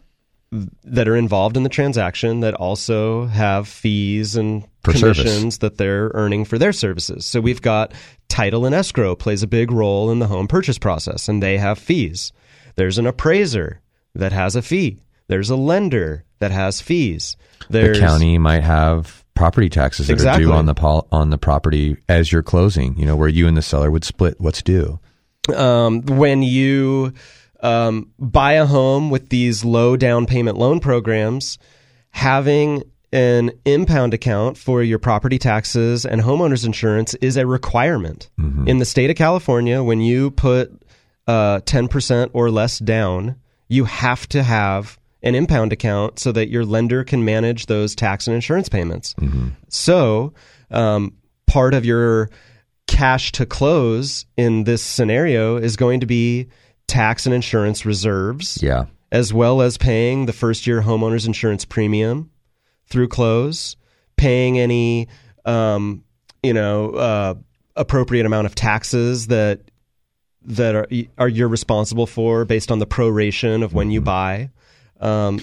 that are involved in the transaction that also have fees and for commissions service that they're earning for their services. So we've got title and escrow plays a big role in the home purchase process, and they have fees. There's an appraiser that has a fee. There's a lender that has fees. There's, the county might have property taxes that exactly. are due on the pol- on the property as you're closing, you know, where you and the seller would split what's due. Um, when you um, buy a home with these low down payment loan programs, having an impound account for your property taxes and homeowners insurance is a requirement. Mm-hmm. In the state of California, when you put uh, ten percent or less down, you have to have an impound account so that your lender can manage those tax and insurance payments. Mm-hmm. So um, part of your cash to close in this scenario is going to be tax and insurance reserves, yeah, as well as paying the first year homeowner's insurance premium through close, paying any, um, you know, uh, appropriate amount of taxes that that are, are you're responsible for based on the proration of when mm-hmm. you buy. Um,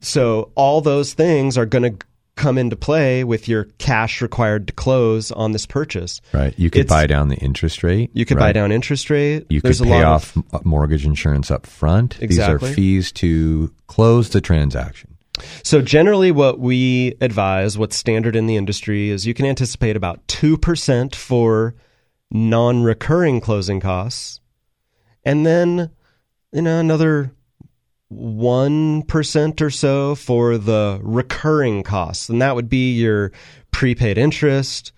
so all those things are going to come into play with your cash required to close on this purchase. Right. You could it's, buy down the interest rate. You could right? buy down interest rate. You There's could pay off of, mortgage insurance up front. Exactly. These are fees to close the transaction. So generally what we advise, what's standard in the industry, is you can anticipate about two percent for non-recurring closing costs. And then, you know, another one percent or so for the recurring costs. And that would be your prepaid interest,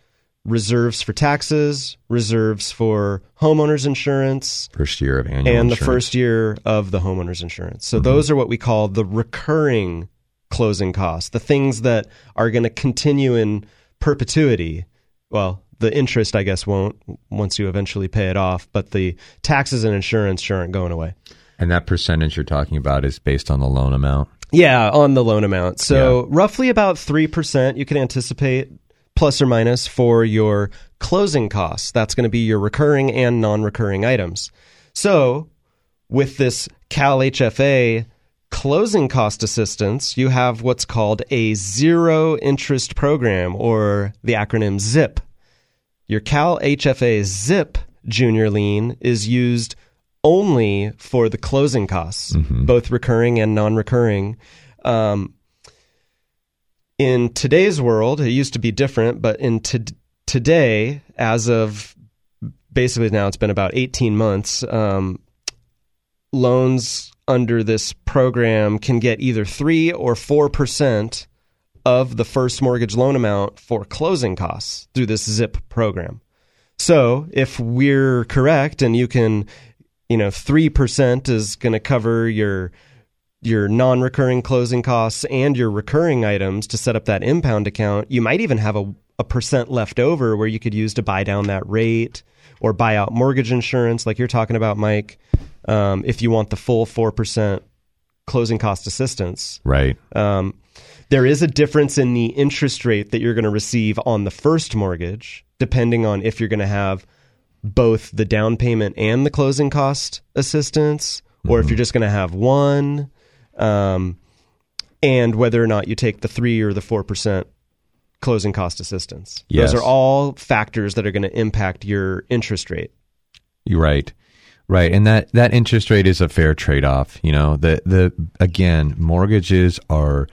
reserves for taxes, reserves for homeowner's insurance, first year of annual and insurance. The first year of the homeowner's insurance. So mm-hmm. those are what we call the recurring closing costs, the things that are going to continue in perpetuity. Well, the interest, I guess, won't once you eventually pay it off, but the taxes and insurance sure aren't going away. And that percentage you're talking about is based on the loan amount? Yeah, on the loan amount. So yeah. roughly about three percent you can anticipate, plus or minus, for your closing costs. That's going to be your recurring and non-recurring items. So with this CalHFA closing cost assistance, you have what's called a zero interest program, or the acronym ZIP. Your CalHFA ZIP junior lien is used only for the closing costs, mm-hmm. both recurring and non-recurring. Um, in today's world, it used to be different, but in to- today, as of basically now, it's been about eighteen months, um, loans under this program can get either three or four percent of the first mortgage loan amount for closing costs through this ZIP program. So if we're correct and you can... You know, three percent is going to cover your your non-recurring closing costs and your recurring items to set up that impound account. You might even have a, a percent left over where you could use to buy down that rate or buy out mortgage insurance like you're talking about, Mike, um, if you want the full four percent closing cost assistance. Right. Um, there is a difference in the interest rate that you're going to receive on the first mortgage, depending on if you're going to have both the down payment and the closing cost assistance, or mm-hmm. if you're just going to have one, um, and whether or not you take the three or the four percent closing cost assistance. Yes. Those are all factors that are going to impact your interest rate. You're right. Right. And that, that interest rate is a fair trade-off. You know, the, the, again, mortgages are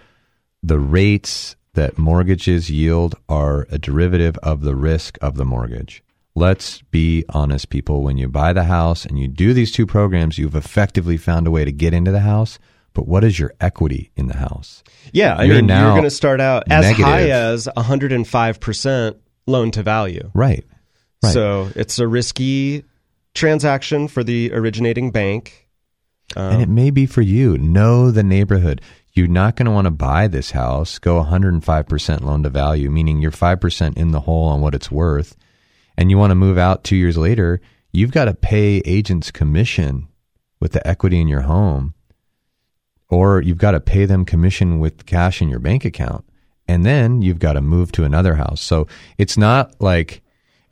the rates that mortgages yield are a derivative of the risk of the mortgage. Let's be honest, people. When you buy the house and you do these two programs, you've effectively found a way to get into the house. But what is your equity in the house? Yeah, I you're mean, you're going to start out as negative. High as one hundred five percent loan to value. Right. Right. So it's a risky transaction for the originating bank. Um, and it may be for you. Know the neighborhood. You're not going to want to buy this house, go one hundred five percent loan to value, meaning you're five percent in the hole on what it's worth, and you want to move out two years later, you've got to pay agents commission with the equity in your home, or you've got to pay them commission with cash in your bank account, and then you've got to move to another house. So it's not like...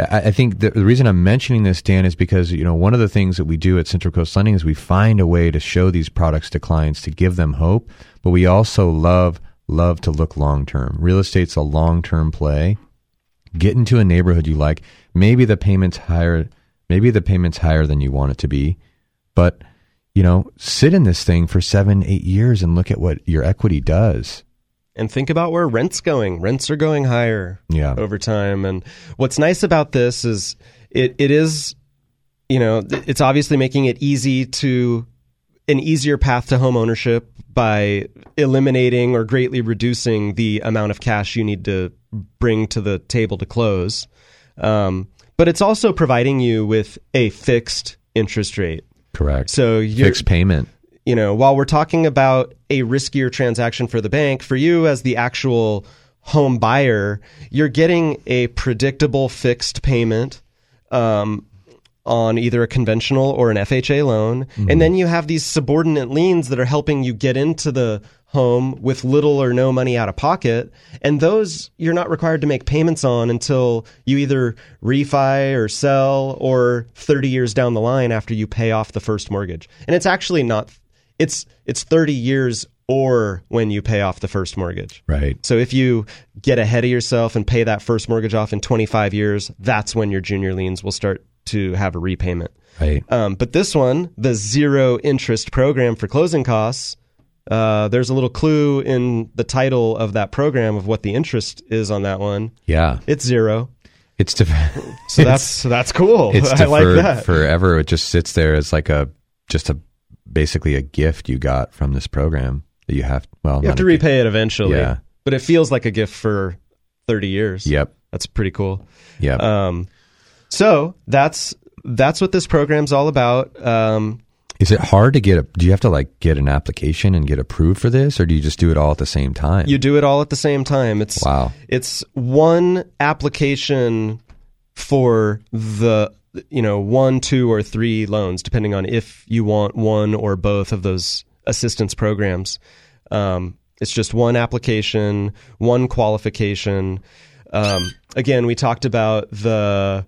I think the reason I'm mentioning this, Dan, is because, you know, one of the things that we do at Central Coast Lending is we find a way to show these products to clients to give them hope, but we also love, love to look long-term. Real estate's a long-term play. Get into a neighborhood you like. Maybe the payment's higher, maybe the payment's higher than you want it to be, but, you know, sit in this thing for seven, eight years and look at what your equity does. And think about where rent's going. Rents are going higher yeah. over time. And what's nice about this is it, it is, you know, it's obviously making it easy to an easier path to home ownership by eliminating or greatly reducing the amount of cash you need to bring to the table to close. Um, but it's also providing you with a fixed interest rate. Correct. So you're, fixed payment. You know, while we're talking about a riskier transaction for the bank, for you as the actual home buyer, you're getting a predictable fixed payment um, on either a conventional or an F H A loan. Mm-hmm. And then you have these subordinate liens that are helping you get into the home with little or no money out of pocket. And those you're not required to make payments on until you either refi or sell or thirty years down the line after you pay off the first mortgage. And it's actually not... It's it's thirty years or when you pay off the first mortgage. Right. So if you get ahead of yourself and pay that first mortgage off in twenty-five years, that's when your junior liens will start to have a repayment. Right. Um, but this one, the zero interest program for closing costs, uh, there's a little clue in the title of that program of what the interest is on that one. Yeah. It's zero. It's deferred. So that's so that's cool. It's I like that. Forever. It just sits there as like a just a. basically a gift you got from this program that you have, well, you have to repay gift. It eventually, yeah. But it feels like a gift for thirty years. Yep. That's pretty cool. Yeah. Um, so that's, that's what this program's all about. Um, is it hard to get a, do you have to like get an application and get approved for this, or do you just do it all at the same time? You do it all at the same time. It's, wow. It's one application for the, you know, one, two, or three loans, depending on if you want one or both of those assistance programs. Um, it's just one application, one qualification. Um, again, we talked about the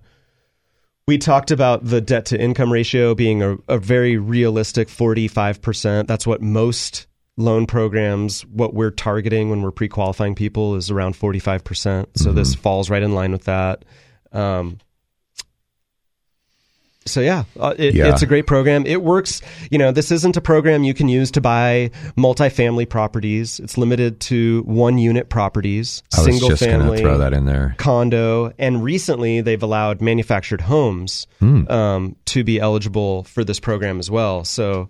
we talked about the debt to income ratio being a, a very realistic forty-five percent. That's what most loan programs, what we're targeting when we're pre-qualifying people, is around forty-five percent. So mm-hmm. This falls right in line with that. Um, So yeah, it, yeah, it's a great program. It works. You know, this isn't a program you can use to buy multifamily properties. It's limited to one unit properties, I single was just family, throw that in there. Condo. And recently they've allowed manufactured homes mm. um, to be eligible for this program as well. So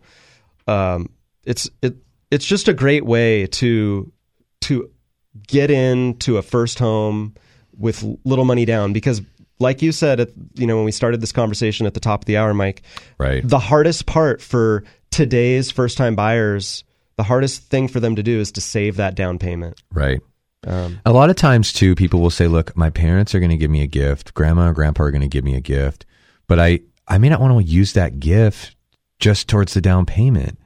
um, it's it it's just a great way to to get into a first home with little money down, because like you said, at, you know, when we started this conversation at the top of the hour, Mike, right. The hardest part for today's first-time buyers, the hardest thing for them to do is to save that down payment. Right. Um, a lot of times, too, people will say, look, my parents are going to give me a gift. Grandma and grandpa are going to give me a gift. But I, I may not want to use that gift just towards the down payment.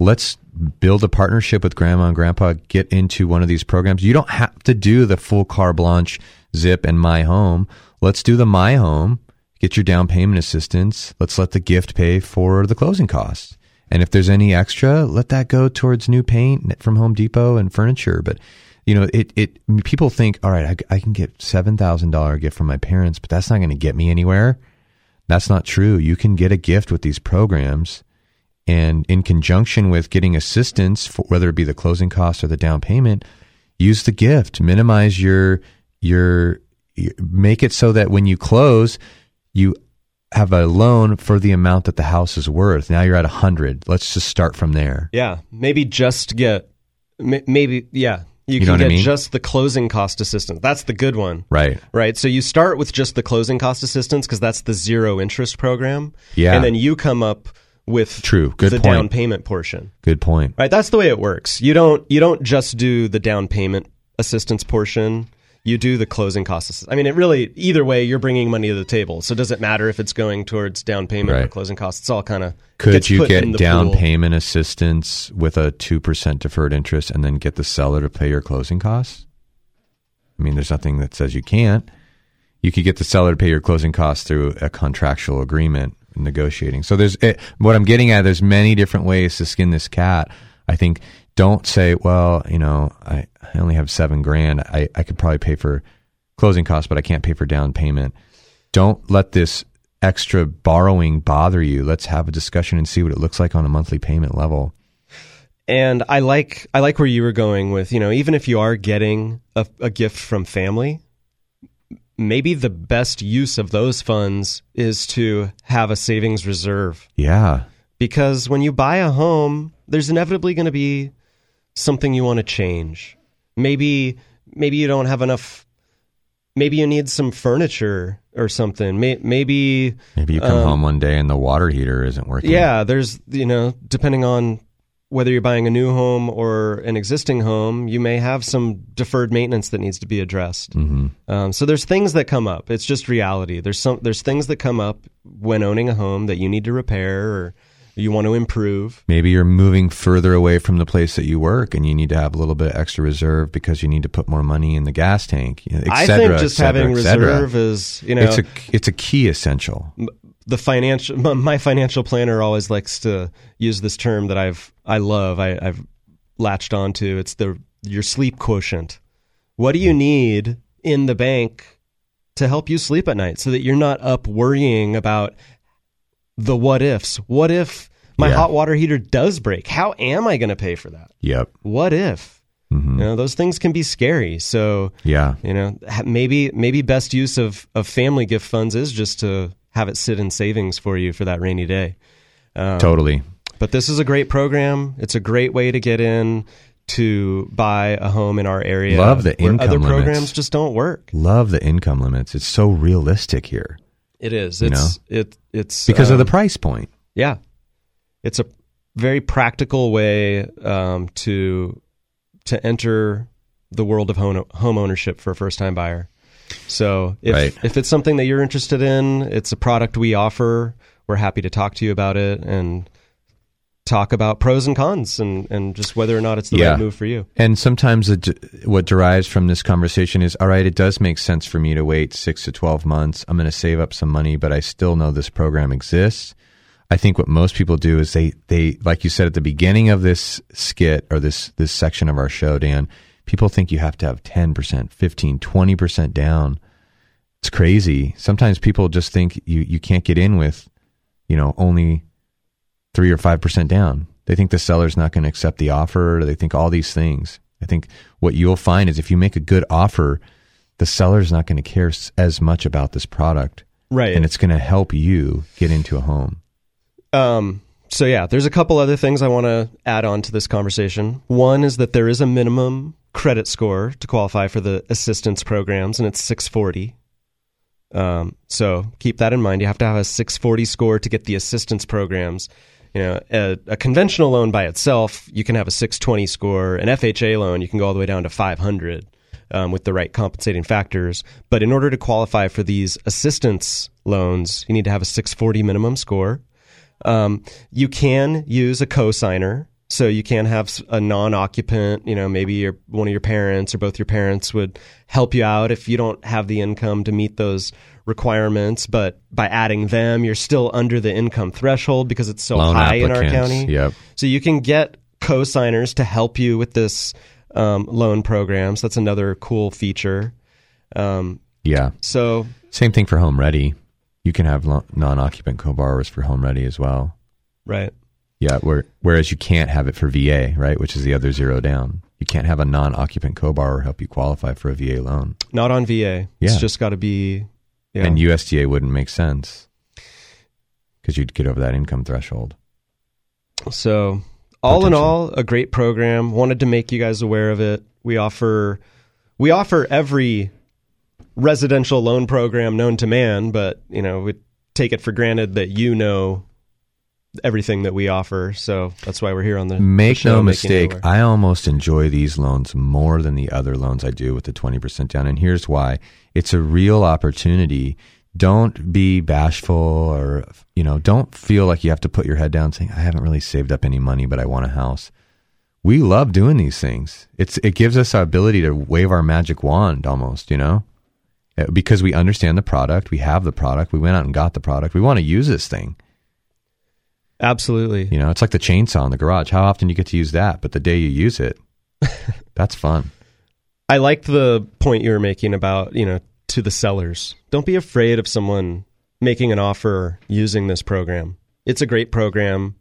Let's build a partnership with grandma and grandpa, get into one of these programs. You don't have to do the full carte blanche zip and my home. Let's do the My Home, get your down payment assistance. Let's let the gift pay for the closing costs. And if there's any extra, let that go towards new paint from Home Depot and furniture. But, you know, it, it people think, all right, I, I can get seven thousand dollars gift from my parents, but that's not going to get me anywhere. That's not true. You can get a gift with these programs, and in conjunction with getting assistance, for, whether it be the closing costs or the down payment, use the gift, minimize your, your, your, make it so that when you close, you have a loan for the amount that the house is worth. Now you're at a hundred. Let's just start from there. Yeah. Maybe just get, maybe, yeah. You, you can know what get I mean? Just the closing cost assistance. That's the good one. Right. Right. So you start with just the closing cost assistance because that's the zero interest program. Yeah. And then you come up with True. Good the point. Down payment portion. Good point. Right. That's the way it works. You don't you don't just do the down payment assistance portion. You do the closing cost assistance. I mean, it really, either way, you're bringing money to the table. So does it matter if it's going towards down payment right. or closing costs? It's all kind of Could you get down pool. Payment assistance with a two percent deferred interest and then get the seller to pay your closing costs? I mean, there's nothing that says you can't. You could get the seller to pay your closing costs through a contractual agreement negotiating. So there's it, what I'm getting at, there's many different ways to skin this cat. I think... Don't say, well, you know, I, I only have seven grand. I, I could probably pay for closing costs, but I can't pay for down payment. Don't let this extra borrowing bother you. Let's have a discussion and see what it looks like on a monthly payment level. And I like I like where you were going with, you know, even if you are getting a, a gift from family, maybe the best use of those funds is to have a savings reserve. Yeah. Because when you buy a home, there's inevitably going to be something you want to change. Maybe maybe you don't have enough, maybe you need some furniture or something. Maybe maybe you come um, home one day and the water heater isn't working. Yeah, there's, you know, depending on whether you're buying a new home or an existing home, you may have some deferred maintenance that needs to be addressed. Mm-hmm. Um, so there's things that come up. It's just reality. There's some there's things that come up when owning a home that you need to repair or you want to improve. Maybe you're moving further away from the place that you work and you need to have a little bit extra reserve because you need to put more money in the gas tank, et cetera. I think just cetera, having reserve is, you know... It's a, it's a key essential. The financial, my financial planner always likes to use this term that I've, I love, I, I've latched onto. It's the your sleep quotient. What do you need in the bank to help you sleep at night so that you're not up worrying about... the what ifs. What if my yeah. hot water heater does break? How am I going to pay for that? Yep. What if? Mm-hmm. You know, those things can be scary. So, yeah. you know, maybe maybe best use of, of family gift funds is just to have it sit in savings for you for that rainy day. Um, totally. But this is a great program. It's a great way to get in to buy a home in our area. Love the income other limits. Other programs just don't work. Love the income limits. It's so realistic here. It is. It's you know? it it's because um, of the price point. Yeah, it's a very practical way um, to to enter the world of home, home ownership for a first time buyer. So if right. if it's something that you're interested in, it's a product we offer. We're happy to talk to you about it and talk about pros and cons and, and just whether or not it's the yeah. right move for you. And sometimes it, what derives from this conversation is, all right, it does make sense for me to wait six to twelve months. I'm going to save up some money, but I still know this program exists. I think what most people do is they, they like you said at the beginning of this skit or this, this section of our show, Dan, people think you have to have ten percent, fifteen, twenty percent down. It's crazy. Sometimes people just think you, you can't get in with, you know, only three or five percent down. They think the seller's not going to accept the offer. Or they think all these things. I think what you'll find is if you make a good offer, the seller's not going to care as much about this product. Right. And it's going to help you get into a home. Um, so yeah, there's a couple other things I want to add on to this conversation. One is that there is a minimum credit score to qualify for the assistance programs, and it's six forty. Um, so keep that in mind. You have to have a six forty score to get the assistance programs. You know, a, a conventional loan by itself, you can have a six twenty score. An F H A loan, you can go all the way down to five hundred um, with the right compensating factors. But in order to qualify for these assistance loans, you need to have a six forty minimum score. Um, you can use a cosigner. So you can have a non-occupant, you know, maybe your, one of your parents or both your parents would help you out if you don't have the income to meet those requirements. But by adding them, you're still under the income threshold because it's so loan high in our county. Yep. So you can get cosigners to help you with this um, loan program. So that's another cool feature. Um, yeah. So same thing for Home Ready. You can have lo- non-occupant co-borrowers for Home Ready as well. Right. Yeah, where, whereas you can't have it for V A, right, which is the other zero down. You can't have a non-occupant co-borrower help you qualify for a V A loan. Not on V A. Yeah. It's just got to be... You know. And U S D A wouldn't make sense because you'd get over that income threshold. So all in all, a great program. Wanted to make you guys aware of it. We offer we offer every residential loan program known to man, but you know, we take it for granted that you know everything that we offer. So that's why we're here on the Make show, no mistake, I almost enjoy these loans more than the other loans I do with the twenty percent down. And here's why. It's a real opportunity. Don't be bashful or, you know, don't feel like you have to put your head down saying, I haven't really saved up any money, but I want a house. We love doing these things. It's It gives us our ability to wave our magic wand almost, you know, because we understand the product. We have the product. We went out and got the product. We want to use this thing. Absolutely. You know, it's like the chainsaw in the garage. How often do you get to use that? But the day you use it, that's fun. I liked the point you were making about, you know, to the sellers. Don't be afraid of someone making an offer using this program. It's a great program.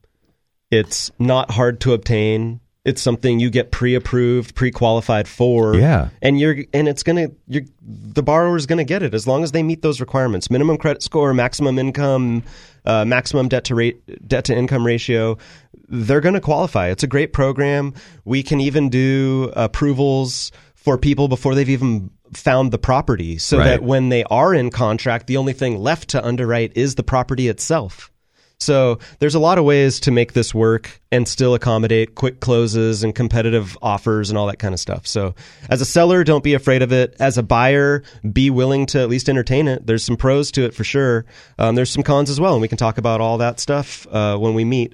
It's not hard to obtain. It's something you get pre-approved, pre-qualified for. Yeah. And you're and it's going to you the borrower's going to get it as long as they meet those requirements. Minimum credit score, maximum income, uh, maximum debt to rate debt to income ratio. They're going to qualify. It's a great program. We can even do approvals for people before they've even found the property so right. that when they are in contract, the only thing left to underwrite is the property itself. So there's a lot of ways to make this work and still accommodate quick closes and competitive offers and all that kind of stuff. So as a seller, don't be afraid of it. As a buyer, be willing to at least entertain it. There's some pros to it for sure. Um, there's some cons as well. And we can talk about all that stuff uh, when we meet.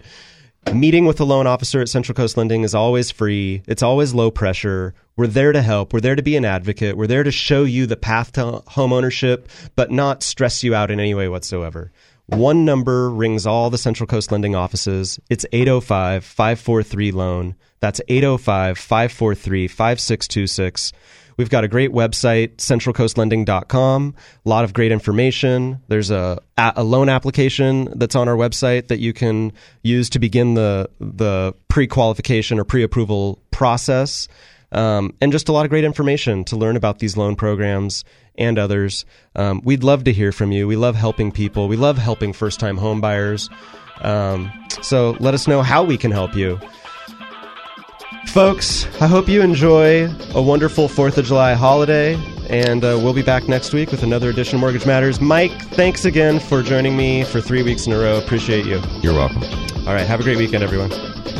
Meeting with a loan officer at Central Coast Lending is always free. It's always low pressure. We're there to help. We're there to be an advocate. We're there to show you the path to home ownership, but not stress you out in any way whatsoever. One number rings all the Central Coast Lending offices. It's eight oh five, five four three, LOAN. That's eight oh five, five four three, five six two six. We've got a great website, central coast lending dot com. A lot of great information. There's a, a loan application that's on our website that you can use to begin the, the pre-qualification or pre-approval process. Um, and just a lot of great information to learn about these loan programs and others. Um, we'd love to hear from you. We love helping people. We love helping first-time home buyers. Um, so let us know how we can help you. Folks, I hope you enjoy a wonderful fourth of July holiday, and uh, we'll be back next week with another edition of Mortgage Matters. Mike, thanks again for joining me for three weeks in a row. Appreciate you. You're welcome. All right. Have a great weekend, everyone.